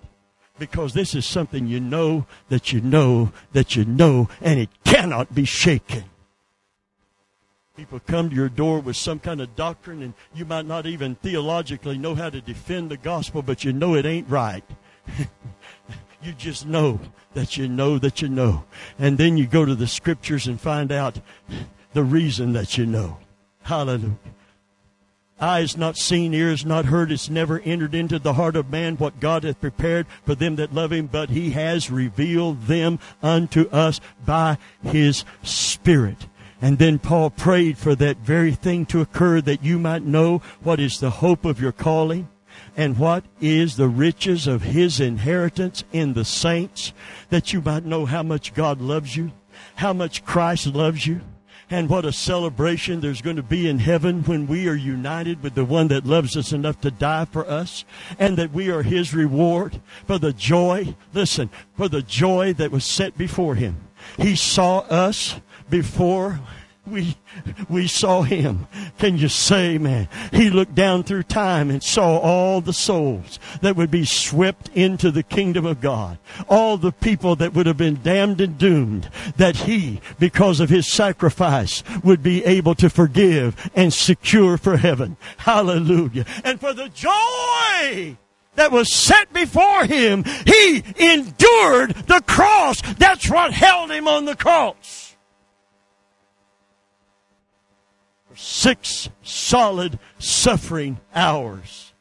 Because this is something you know, that you know, that you know, and it cannot be shaken. People come to your door with some kind of doctrine, and you might not even theologically know how to defend the gospel, but you know it ain't right. You just know that you know that you know. And then you go to the scriptures and find out the reason that you know. Hallelujah. Eye is not seen, ear is not heard, it's never entered into the heart of man what God hath prepared for them that love him, but he has revealed them unto us by his Spirit. And then Paul prayed for that very thing to occur, that you might know what is the hope of your calling, and what is the riches of his inheritance in the saints, that you might know how much God loves you, how much Christ loves you. And what a celebration there's going to be in heaven when we are united with the one that loves us enough to die for us, and that we are his reward for the joy, listen, for the joy that was set before him. He saw us before we we saw him. Can you say amen? He looked down through time and saw all the souls that would be swept into the kingdom of God. All the people that would have been damned and doomed, that he, because of his sacrifice, would be able to forgive and secure for heaven. Hallelujah. And for the joy that was set before him, he endured the cross. That's what held him on the cross. Six solid suffering hours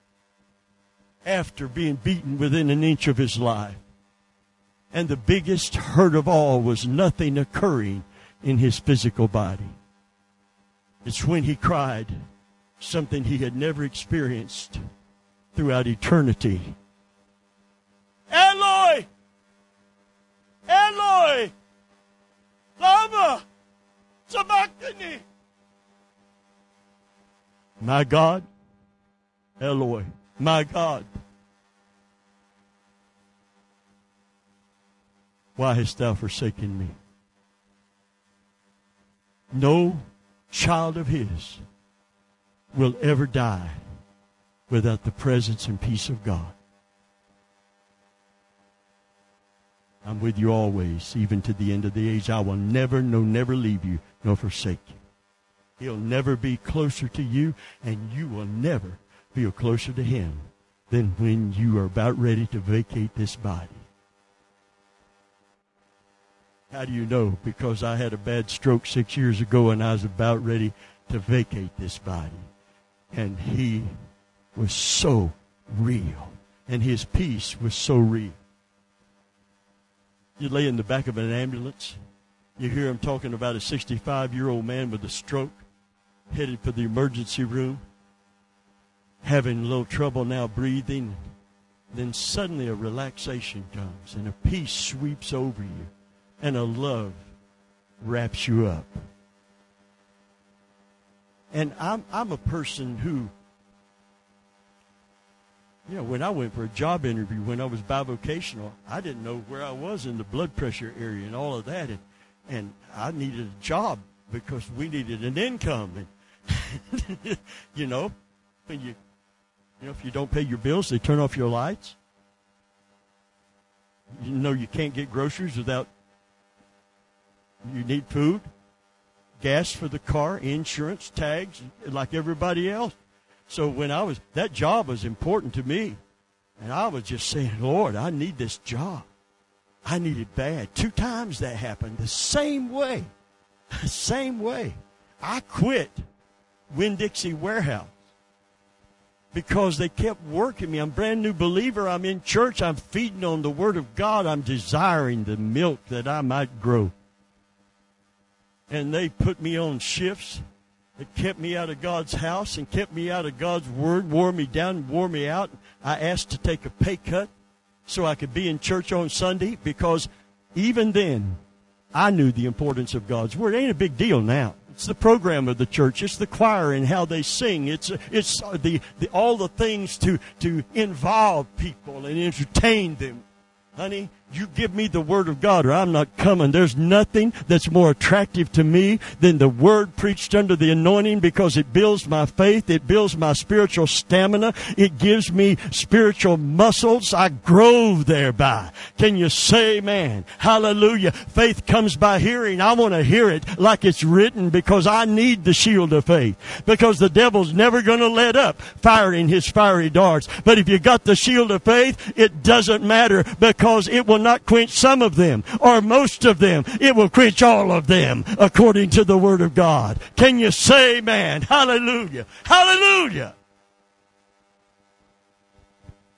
after being beaten within an inch of his life. And the biggest hurt of all was nothing occurring in his physical body. It's when he cried, something he had never experienced throughout eternity. Eloi! Eloi! Lama! Sabachthani! My God, Eloi, my God, why hast thou forsaken me? No child of his will ever die without the presence and peace of God. I'm with you always, even to the end of the age. I will never, no, never leave you, nor forsake you. He'll never be closer to you, and you will never feel closer to him than when you are about ready to vacate this body. How do you know? Because I had a bad stroke six years ago, and I was about ready to vacate this body. And he was so real, and his peace was so real. You lay in the back of an ambulance. You hear him talking about a sixty-five-year-old man with a stroke, headed for the emergency room, having a little trouble now breathing. Then suddenly a relaxation comes and a peace sweeps over you and a love wraps you up. And I'm I'm a person who, you know, when I went for a job interview, when I was bivocational, I didn't know where I was in the blood pressure area and all of that. And, and I needed a job because we needed an income. And you know, when you, you know, if you don't pay your bills, they turn off your lights. You know, you can't get groceries without, you need food, gas for the car, insurance, tags, like everybody else. So when I was, that job was important to me. And I was just saying, Lord, I need this job. I need it bad. Two times that happened the same way. Same way. I quit Winn-Dixie Warehouse because they kept working me. I'm a brand new believer. I'm in church. I'm feeding on the Word of God. I'm desiring the milk that I might grow. And they put me on shifts. It kept me out of God's house and kept me out of God's Word, wore me down, wore me out. I asked to take a pay cut so I could be in church on Sunday because even then I knew the importance of God's Word. It ain't a big deal now. It's the program of the church. It's the choir and how they sing. It's it's the, the all the things to, to involve people and entertain them. Honey, you give me the Word of God or I'm not coming. There's nothing that's more attractive to me than the Word preached under the anointing because it builds my faith. It builds my spiritual stamina. It gives me spiritual muscles. I grow thereby. Can you say amen? Hallelujah. Faith comes by hearing. I want to hear it like it's written because I need the shield of faith because the devil's never going to let up firing his fiery darts. But if you got the shield of faith, it doesn't matter because it will not quench some of them or most of them. It will quench all of them according to the Word of God. Can you say amen? Hallelujah. Hallelujah.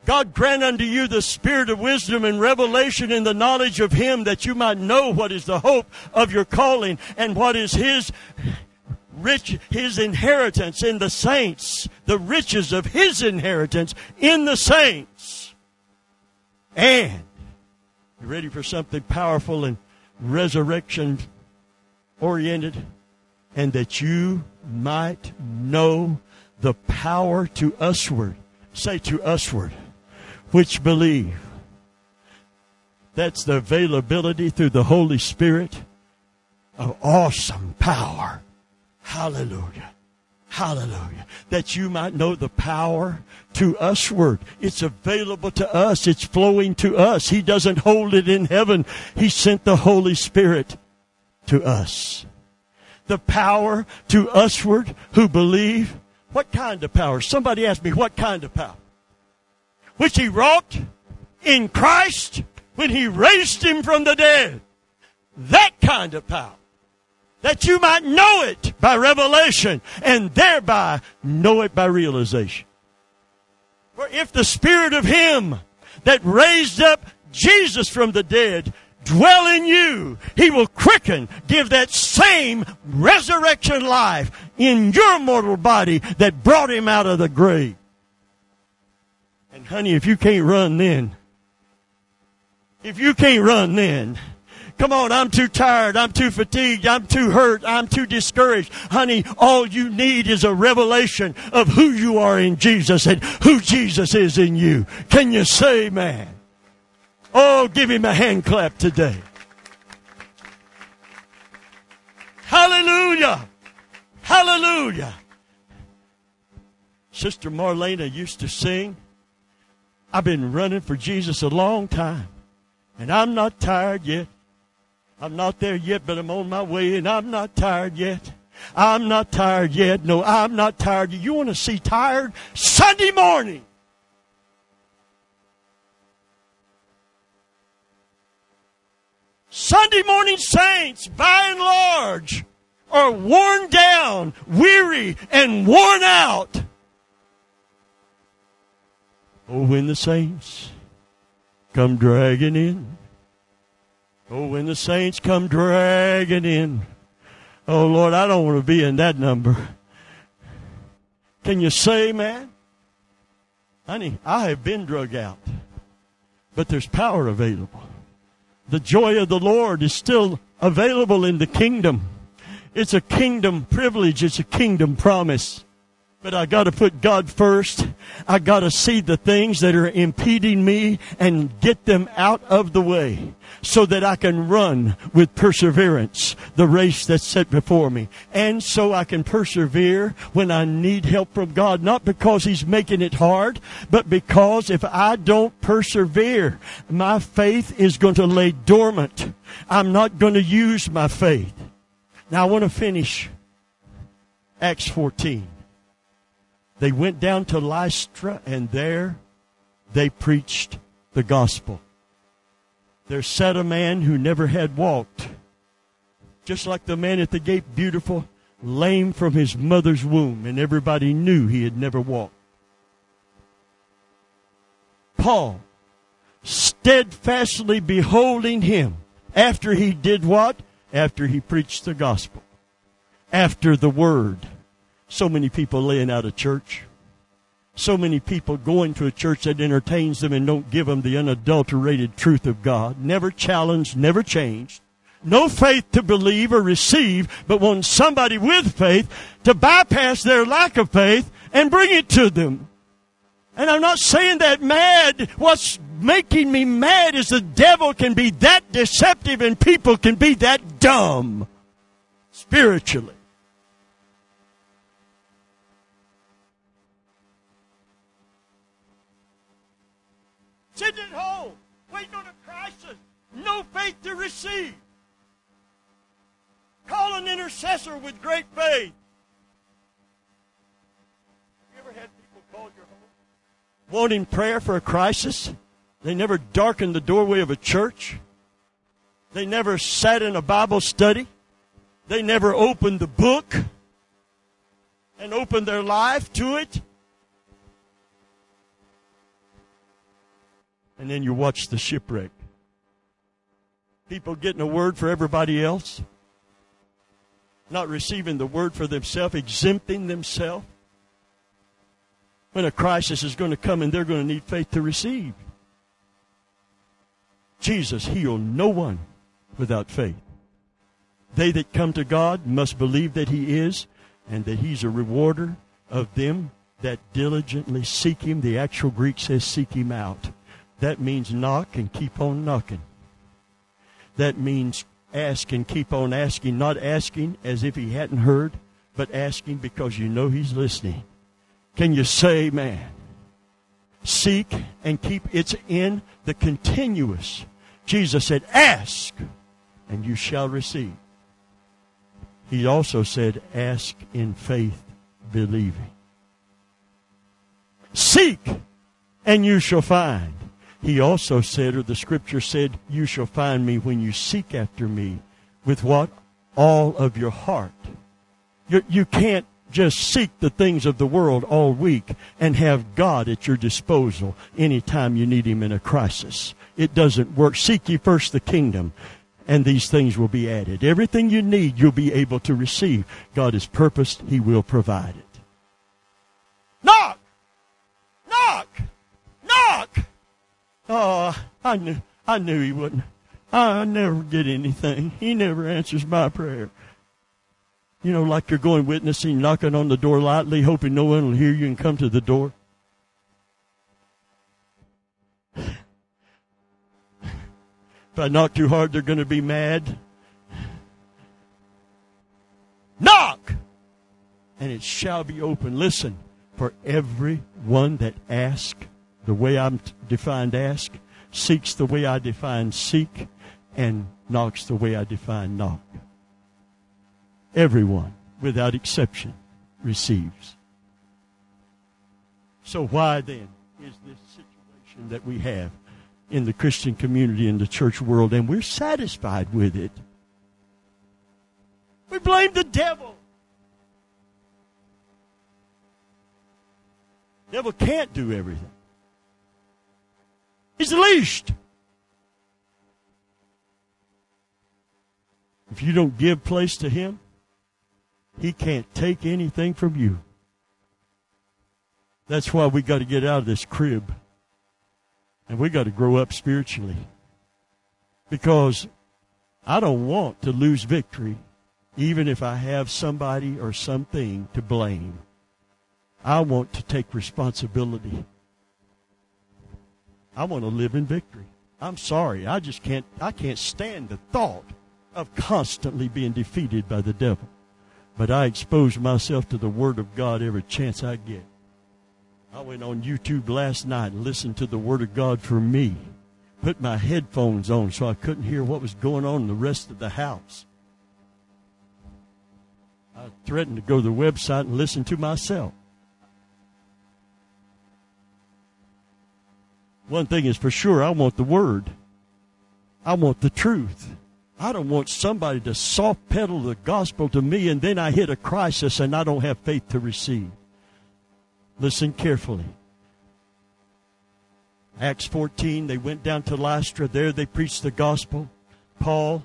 God grant unto you the spirit of wisdom and revelation in the knowledge of Him that you might know what is the hope of your calling and what is His rich, His inheritance in the saints, the riches of His inheritance in the saints. And you ready for something powerful and resurrection-oriented? And that you might know the power to usward. Say to usward, which believe. That's the availability through the Holy Spirit of awesome power. Hallelujah. Hallelujah. That you might know the power to usward. It's available to us. It's flowing to us. He doesn't hold it in heaven. He sent the Holy Spirit to us. The power to usward who believe. What kind of power? Somebody asked me, what kind of power? Which He wrought in Christ when He raised Him from the dead. That kind of power. That you might know it by revelation and thereby know it by realization. For if the Spirit of Him that raised up Jesus from the dead dwell in you, He will quicken, give that same resurrection life in your mortal body that brought Him out of the grave. And honey, if you can't run then, if you can't run then, come on, I'm too tired, I'm too fatigued, I'm too hurt, I'm too discouraged. Honey, all you need is a revelation of who you are in Jesus and who Jesus is in you. Can you say amen? Oh, give Him a hand clap today. Hallelujah! Hallelujah! Sister Marlena used to sing, I've been running for Jesus a long time, and I'm not tired yet. I'm not there yet, but I'm on my way, and I'm not tired yet. I'm not tired yet. No, I'm not tired. You want to see tired? Sunday morning. Sunday morning saints, by and large, are worn down, weary, and worn out. Oh, when the saints come dragging in. Oh, when the saints come dragging in. Oh, Lord, I don't want to be in that number. Can you say, man? Honey, I have been drug out, but there's power available. The joy of the Lord is still available in the kingdom. It's a kingdom privilege. It's a kingdom promise. But I got to put God first. I got to see the things that are impeding me and get them out of the way so that I can run with perseverance the race that's set before me. And so I can persevere when I need help from God, not because He's making it hard, but because if I don't persevere, my faith is going to lay dormant. I'm not going to use my faith. Now, I want to finish Acts fourteen. They went down to Lystra, and there they preached the gospel. There sat a man who never had walked, just like the man at the gate, beautiful, lame from his mother's womb, and everybody knew he had never walked. Paul, steadfastly beholding him, after he did what? After he preached the gospel, after the word. So many people laying out of church. So many people going to a church that entertains them and don't give them the unadulterated truth of God. Never challenged, never changed. No faith to believe or receive, but want somebody with faith to bypass their lack of faith and bring it to them. And I'm not saying that mad. What's making me mad is the devil can be that deceptive and people can be that dumb spiritually. Sitting at home, waiting on a crisis, no faith to receive. Call an intercessor with great faith. You ever had people call your home? Wanting prayer for a crisis? They never darkened the doorway of a church. They never sat in a Bible study. They never opened the book and opened their life to it. And then you watch the shipwreck. People getting a word for everybody else. Not receiving the word for themselves, exempting themselves. When a crisis is going to come and they're going to need faith to receive. Jesus healed no one without faith. They that come to God must believe that He is and that He's a rewarder of them that diligently seek Him. The actual Greek says seek Him out. That means knock and keep on knocking. That means ask and keep on asking, not asking as if He hadn't heard, but asking because you know He's listening. Can you say amen? Seek and keep. It's in the continuous. Jesus said, ask and you shall receive. He also said, ask in faith, believing. Seek and you shall find. He also said, or the scripture said, you shall find me when you seek after me with what? All of your heart. You, you can't just seek the things of the world all week and have God at your disposal anytime you need Him in a crisis. It doesn't work. Seek ye first the kingdom, and these things will be added. Everything you need, you'll be able to receive. God has purposed. He will provide it. Knock! Knock! Knock! Oh, I knew, I knew he wouldn't. I never get anything. He never answers my prayer. You know, like you're going witnessing, knocking on the door lightly, hoping no one will hear you and come to the door. If I knock too hard, they're going to be mad. Knock! And it shall be open. Listen, for everyone that asks, the way I'm defined ask, seeks the way I define seek, and knocks the way I define knock. Everyone, without exception, receives. So why then is this situation that we have in the Christian community, in the church world, and we're satisfied with it? We blame the devil. The devil can't do everything. He's the least. If you don't give place to Him, He can't take anything from you. That's why we got to get out of this crib. And we got to grow up spiritually. because I don't want to lose victory, even if I have somebody or something to blame. I want to take responsibility. I want to live in victory. I'm sorry, I just can't, I can't stand the thought of constantly being defeated by the devil. But I expose myself to the Word of God every chance I get. I went on YouTube last night and listened to the Word of God for me. Put my headphones on so I couldn't hear what was going on in the rest of the house. I threatened to go to the website and listen to myself. One thing is for sure, I want the Word. I want the truth. I don't want somebody to soft pedal the gospel to me and then I hit a crisis and I don't have faith to receive. Listen carefully. Acts fourteen, they went down to Lystra. There they preached the gospel. Paul,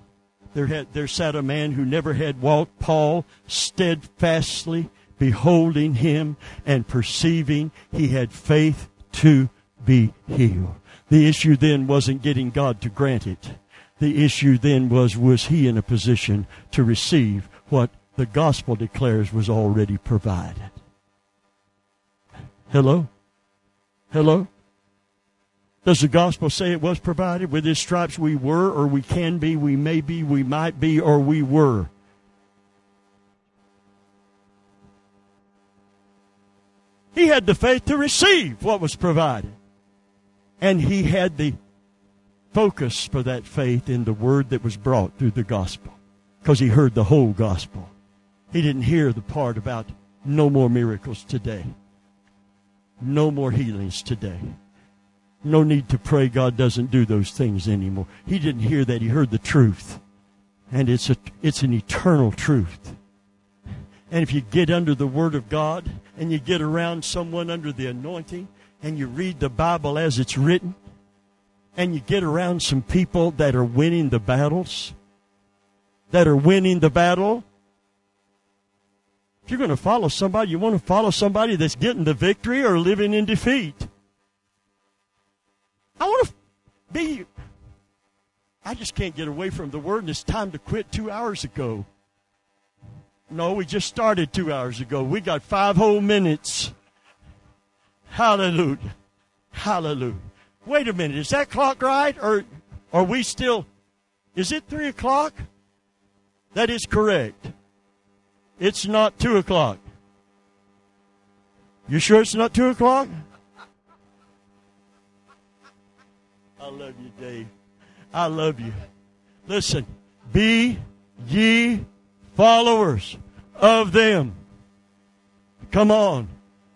there, had, there sat a man who never had walked. Paul, steadfastly beholding him and perceiving he had faith to be healed. The issue then wasn't getting God to grant it. The issue then was, was he in a position to receive what the gospel declares was already provided? Hello? Hello? Does the gospel say it was provided? With his stripes we were, or we can be, we may be, we might be, or we were. He had the faith to receive what was provided. And he had the focus for that faith in the word that was brought through the gospel, because he heard the whole gospel. He didn't hear the part about no more miracles today. No more healings today. No need to pray. God doesn't do those things anymore. He didn't hear that. He heard the truth. And it's a, it's an eternal truth. And if you get under the Word of God and you get around someone under the anointing and you read the Bible as it's written and you get around some people that are winning the battles, that are winning the battle, if you're going to follow somebody, you want to follow somebody that's getting the victory or living in defeat. I want to be, I just can't get away from the Word, and it's time to quit two hours ago. No, we just started two hours ago. We got five whole minutes. Hallelujah. Hallelujah. Wait a minute. Is that clock right? Or are we still, is it three o'clock? That is correct. It's not two o'clock. You sure it's not two o'clock? I love you, Dave. I love you. Listen, be ye followers of them. Come on.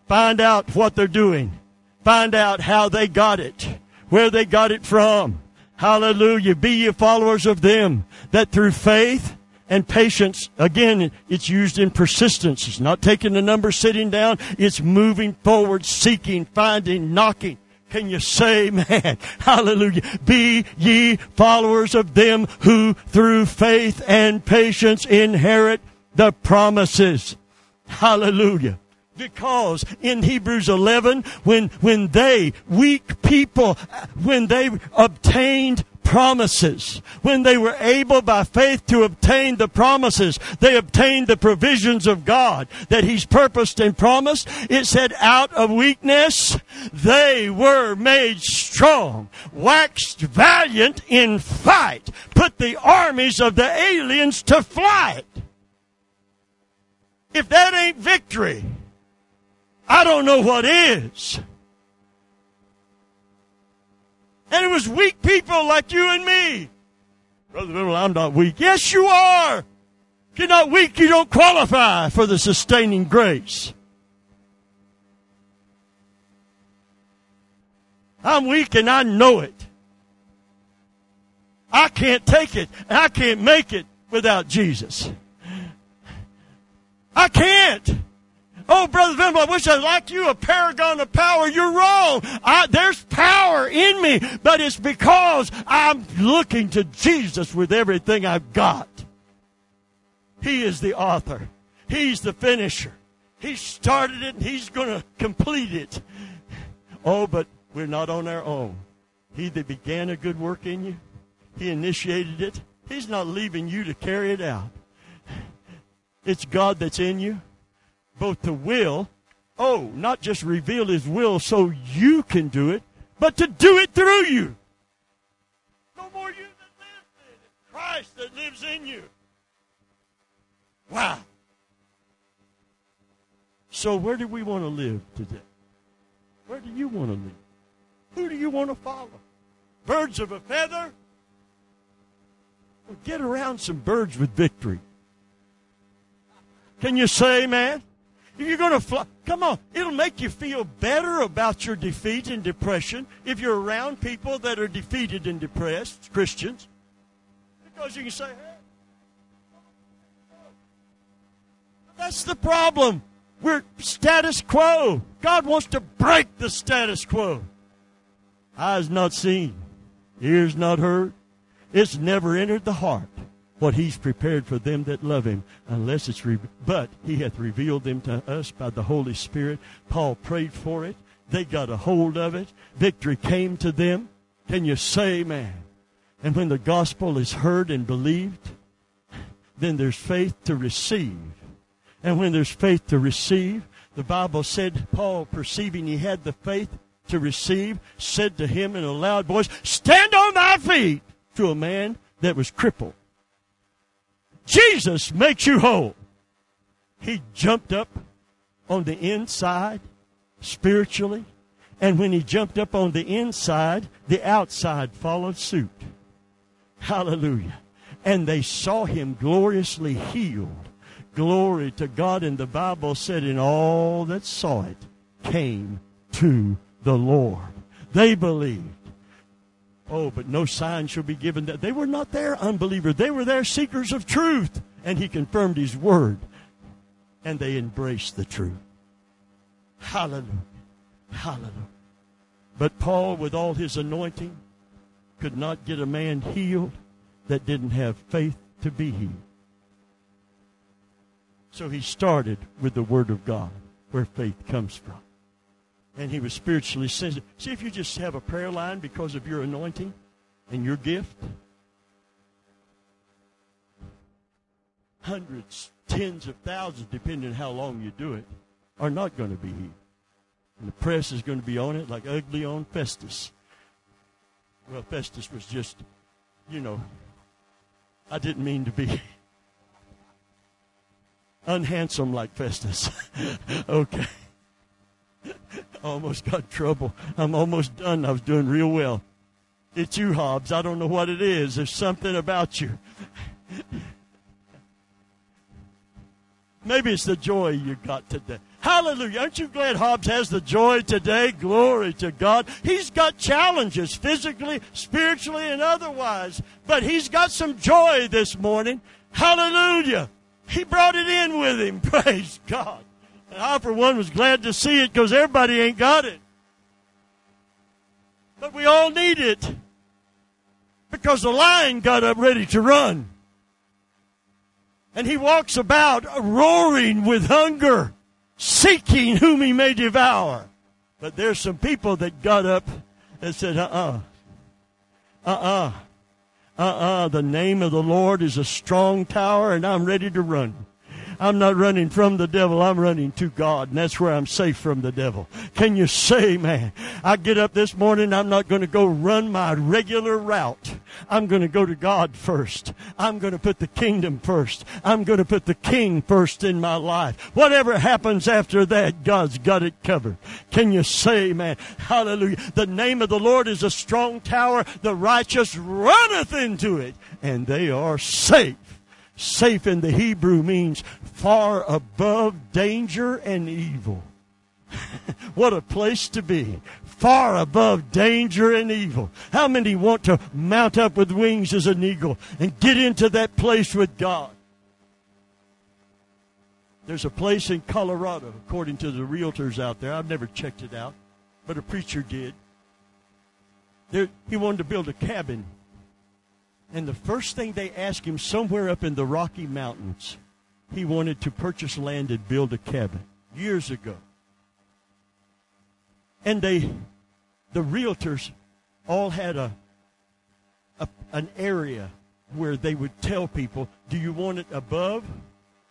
Find out what they're doing. Find out how they got it, where they got it from. Hallelujah. Be ye followers of them, that through faith and patience, again, it's used in persistence. It's not taking the number sitting down. It's moving forward, seeking, finding, knocking. Can you say, man, hallelujah, be ye followers of them who through faith and patience inherit the promises. Hallelujah. Because in Hebrews eleven, when, when they, weak people, when they obtained promises, when they were able by faith to obtain the promises, they obtained the provisions of God that He's purposed and promised. It said, out of weakness, they were made strong, waxed valiant in fight, put the armies of the aliens to flight. If that ain't victory, I don't know what is. And it was weak people like you and me. Brother Bible, I'm not weak. Yes, you are. If you're not weak, you don't qualify for the sustaining grace. I'm weak and I know it. I can't take it and I can't make it without Jesus. I can't. Oh, Brother Venable, I wish I was like you, a paragon of power. You're wrong. I, there's power in me, but it's because I'm looking to Jesus with everything I've got. He is the author. He's the finisher. He started it, and He's going to complete it. Oh, but we're not on our own. He that began a good work in you, He initiated it. He's not leaving you to carry it out. It's God that's in you, both to will, oh, not just reveal His will so you can do it, but to do it through you. No more you that lives in it. Christ that lives in you. Wow. So where do we want to live today? Where do you want to live? Who do you want to follow? Birds of a feather? Well, get around some birds with victory. Can you say amen? If you're going to fly, come on, it'll make you feel better about your defeat and depression if you're around people that are defeated and depressed, Christians. Because you can say, hey, that's the problem. We're status quo. God wants to break the status quo. Eyes not seen, ears not heard. It's never entered the heart what He's prepared for them that love Him, unless it's re- but He hath revealed them to us by the Holy Spirit. Paul prayed for it. They got a hold of it. Victory came to them. Can you say amen? And when the gospel is heard and believed, then there's faith to receive. And when there's faith to receive, the Bible said, Paul, perceiving he had the faith to receive, said to him in a loud voice, stand on thy feet, to a man that was crippled. Jesus makes you whole. He jumped up on the inside spiritually, and when he jumped up on the inside, the outside followed suit. Hallelujah. And they saw him gloriously healed. Glory to God. And the Bible said, and all that saw it came to the Lord. They believed. Oh, but no sign shall be given that. They were not there, unbeliever. They were there, seekers of truth. And he confirmed his word. And they embraced the truth. Hallelujah. Hallelujah. But Paul, with all his anointing, could not get a man healed that didn't have faith to be healed. So he started with the Word of God, where faith comes from. And he was spiritually sensitive. See, if you just have a prayer line because of your anointing and your gift, hundreds, tens of thousands, depending on how long you do it, are not going to be healed. And the press is going to be on it like ugly on Festus. Well, Festus was just, you know, I didn't mean to be unhandsome like Festus. Okay. Almost got trouble. I'm almost done. I was doing real well. It's you, Hobbs. I don't know what it is. There's something about you. Maybe it's the joy you got today. Hallelujah. Aren't you glad Hobbs has the joy today? Glory to God. He's got challenges physically, spiritually, and otherwise. But he's got some joy this morning. Hallelujah. He brought it in with him. Praise God. And I, for one, was glad to see it because everybody ain't got it. But we all need it because the lion got up ready to run. And he walks about roaring with hunger, seeking whom he may devour. But there's some people that got up and said, uh-uh, uh-uh, uh-uh, the name of the Lord is a strong tower and I'm ready to run. I'm not running from the devil. I'm running to God, and that's where I'm safe from the devil. Can you say, man, I get up this morning, I'm not going to go run my regular route. I'm going to go to God first. I'm going to put the kingdom first. I'm going to put the King first in my life. Whatever happens after that, God's got it covered. Can you say, man, hallelujah. The name of the Lord is a strong tower. The righteous runneth into it, and they are safe. Safe in the Hebrew means far above danger and evil. What a place to be. Far above danger and evil. How many want to mount up with wings as an eagle and get into that place with God? There's a place in Colorado, according to the realtors out there. I've never checked it out, but a preacher did. There, he wanted to build a cabin. And the first thing they asked him, somewhere up in the Rocky Mountains, he wanted to purchase land and build a cabin years ago. And they, the realtors all had a a, an area where they would tell people, do you want it above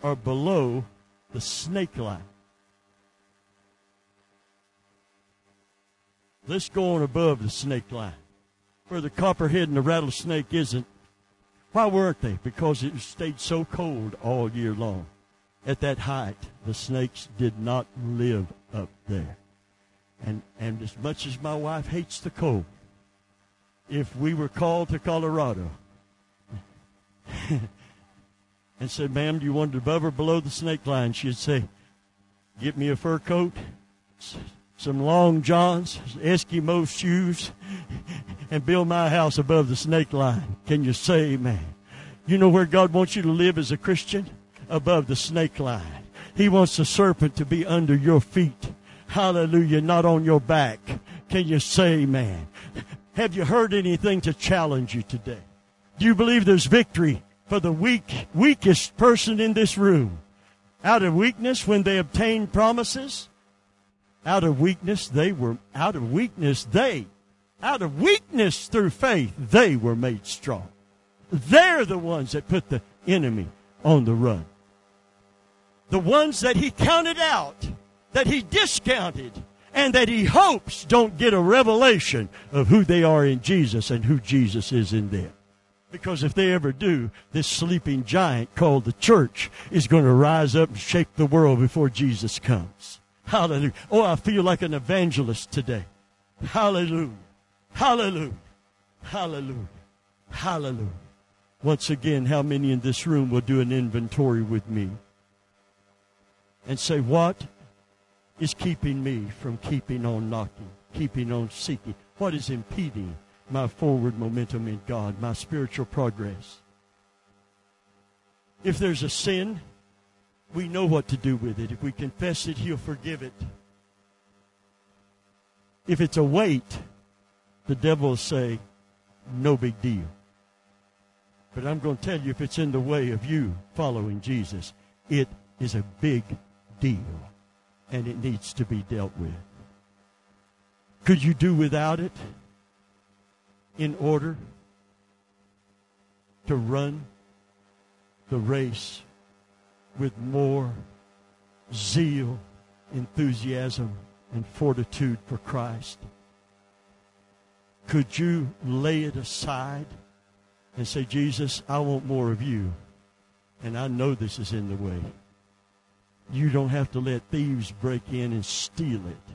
or below the snake line? Let's go on above the snake line, where the copperhead and the rattlesnake isn't. Why weren't they? Because it stayed so cold all year long. At that height, the snakes did not live up there. And and as much as my wife hates the cold, if we were called to Colorado and said, ma'am, do you want it above or below the snake line? She'd say, get me a fur coat, some long johns, Eskimo shoes, and build my house above the snake line. Can you say amen? You know where God wants you to live as a Christian? Above the snake line. He wants the serpent to be under your feet. Hallelujah, not on your back. Can you say amen? Have you heard anything to challenge you today? Do you believe there's victory for the weak, weakest person in this room? Out of weakness, when they obtained promises, out of weakness, they were, out of weakness, they, out of weakness through faith, they were made strong. They're the ones that put the enemy on the run. The ones that he counted out, that he discounted, and that he hopes don't get a revelation of who they are in Jesus and who Jesus is in them. Because if they ever do, this sleeping giant called the church is going to rise up and shake the world before Jesus comes. Hallelujah. Oh, I feel like an evangelist today. Hallelujah. Hallelujah. Hallelujah. Hallelujah. Once again, how many in this room will do an inventory with me and say, what is keeping me from keeping on knocking, keeping on seeking? What is impeding my forward momentum in God, my spiritual progress? If there's a sin, we know what to do with it. If we confess it, he'll forgive it. If it's a weight, the devil will say, no big deal. But I'm going to tell you, if it's in the way of you following Jesus, it is a big deal, and it needs to be dealt with. Could you do without it in order to run the race with more zeal, enthusiasm, and fortitude for Christ? Could you lay it aside and say, Jesus, I want more of you, and I know this is in the way. You don't have to let thieves break in and steal it.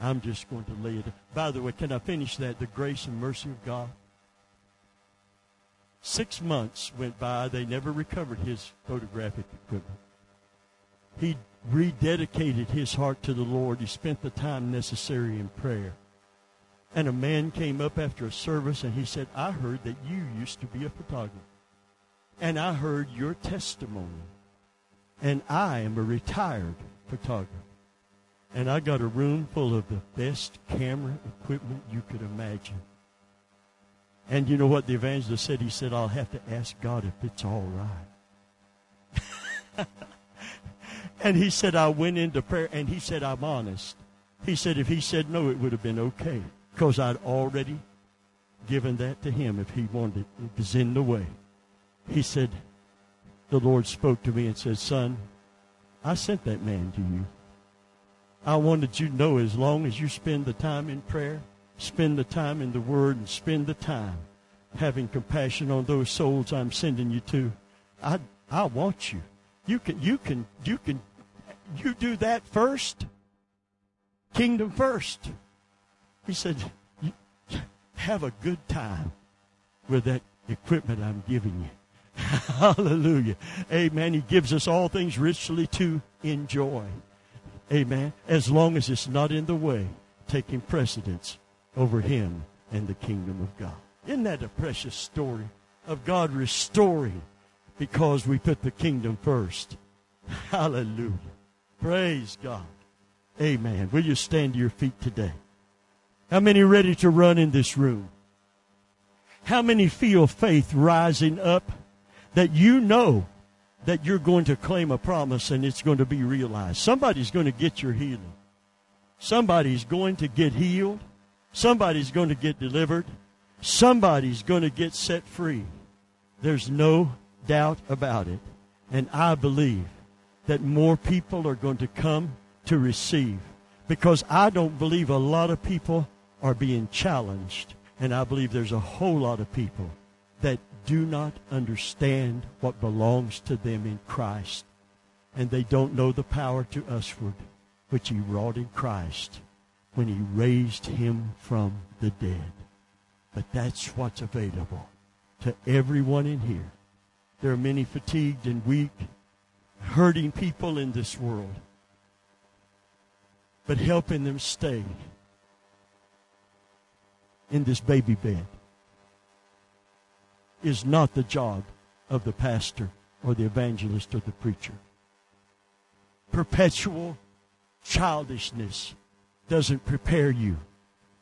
I'm just going to lay it. By the way, can I finish that? The grace and mercy of God. Six months went by. They never recovered his photographic equipment. He rededicated his heart to the Lord. He spent the time necessary in prayer. And a man came up after a service, and he said, I heard that you used to be a photographer. And I heard your testimony. And I am a retired photographer. And I got a room full of the best camera equipment you could imagine. And you know what the evangelist said? He said, I'll have to ask God if it's all right. And he said, I went into prayer, and he said, I'm honest. He said, if he said no, it would have been okay, because I'd already given that to him if he wanted it. It was in the way. He said, the Lord spoke to me and said, son, I sent that man to you. I wanted you to know, as long as you spend the time in prayer, spend the time in the Word, and spend the time having compassion on those souls I'm sending you to. I I want you. You can you can you can you do that first. Kingdom first. He said, have a good time with that equipment I'm giving you. Hallelujah. Amen. He gives us all things richly to enjoy. Amen. As long as it's not in the way, taking precedence over him and the kingdom of God. Isn't that a precious story of God restoring because we put the kingdom first? Hallelujah. Praise God. Amen. Will you stand to your feet today? How many are ready to run in this room? How many feel faith rising up that you know that you're going to claim a promise and it's going to be realized? Somebody's going to get your healing. Somebody's going to get healed. Somebody's going to get delivered. Somebody's going to get set free. There's no doubt about it. And I believe that more people are going to come to receive, because I don't believe a lot of people are being challenged. And I believe there's a whole lot of people that do not understand what belongs to them in Christ. And they don't know the power to usward, which He wrought in Christ when He raised Him from the dead. But that's what's available to everyone in here. There are many fatigued and weak, hurting people in this world. But helping them stay in this baby bed is not the job of the pastor or the evangelist or the preacher. Perpetual childishness doesn't prepare you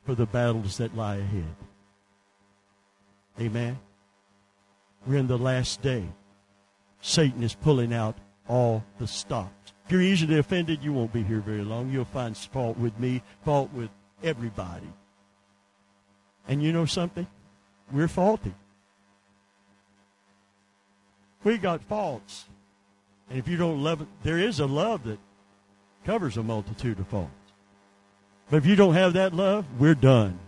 for the battles that lie ahead. Amen. We're in the last day. Satan is pulling out all the stops. If you're easily offended, you won't be here very long. You'll find fault with me, fault with everybody. And you know something? We're faulty. We got faults. And if you don't love it, there is a love that covers a multitude of faults. But if you don't have that love, we're done.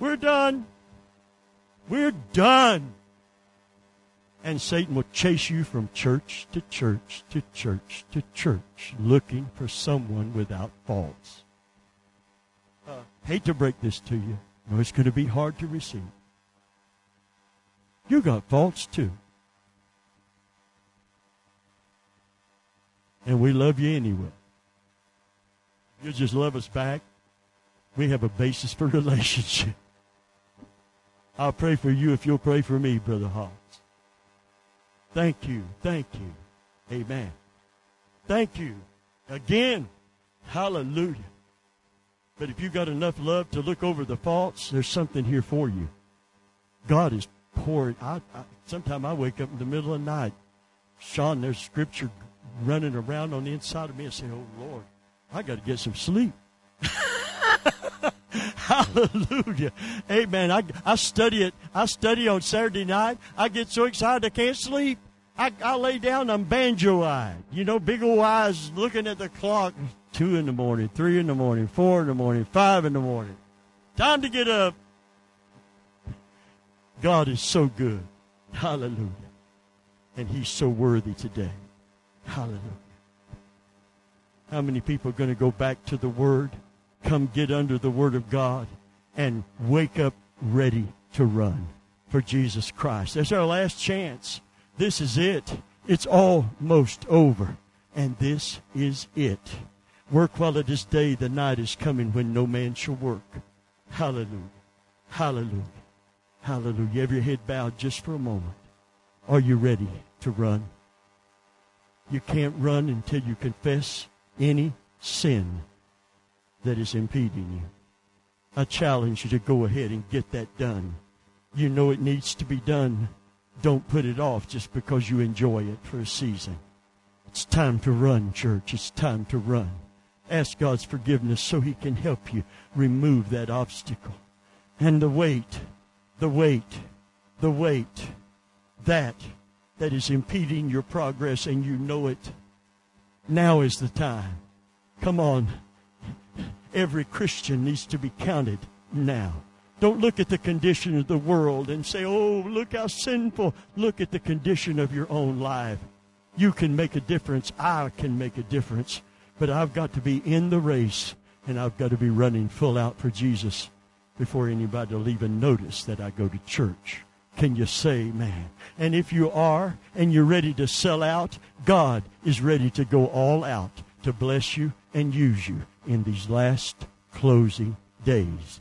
We're done. We're done. And Satan will chase you from church to church to church to church, looking for someone without faults. Uh, hate to break this to you. No, it's going to be hard to receive. You got faults too. And we love you anyway. You just love us back. We have a basis for relationship. I'll pray for you if you'll pray for me, Brother Hall. Thank you. Thank you. Amen. Thank you. Again, hallelujah. But if you've got enough love to look over the faults, there's something here for you. God is pouring. I, I, Sometimes I wake up in the middle of the night. Sean, there's scripture running around on the inside of me. I say, oh, Lord, I got to get some sleep. Hallelujah. Amen. I, I study it. I study on Saturday night. I get so excited I can't sleep. I, I lay down, I'm banjo-eyed. You know, big old eyes looking at the clock. Two in the morning, three in the morning, four in the morning, five in the morning. Time to get up. God is so good. Hallelujah. And He's so worthy today. Hallelujah. How many people are going to go back to the Word? Come get under the Word of God and wake up ready to run for Jesus Christ. That's our last chance. This is it. It's almost over. And this is it. Work while it is day. The night is coming when no man shall work. Hallelujah. Hallelujah. Hallelujah. Have your head bowed just for a moment. Are you ready to run? You can't run until you confess any sin that is impeding you. I challenge you to go ahead and get that done. You know it needs to be done. Don't put it off just because you enjoy it for a season. It's time to run, church. It's time to run. Ask God's forgiveness so He can help you remove that obstacle. And the weight, the weight, the weight, that, that is impeding your progress, and you know it. Now is the time. Come on. Every Christian needs to be counted now. Don't look at the condition of the world and say, oh, look how sinful. Look at the condition of your own life. You can make a difference. I can make a difference. But I've got to be in the race, and I've got to be running full out for Jesus before anybody will even notice that I go to church. Can you say amen? And if you are and you're ready to sell out, God is ready to go all out to bless you and use you in these last closing days.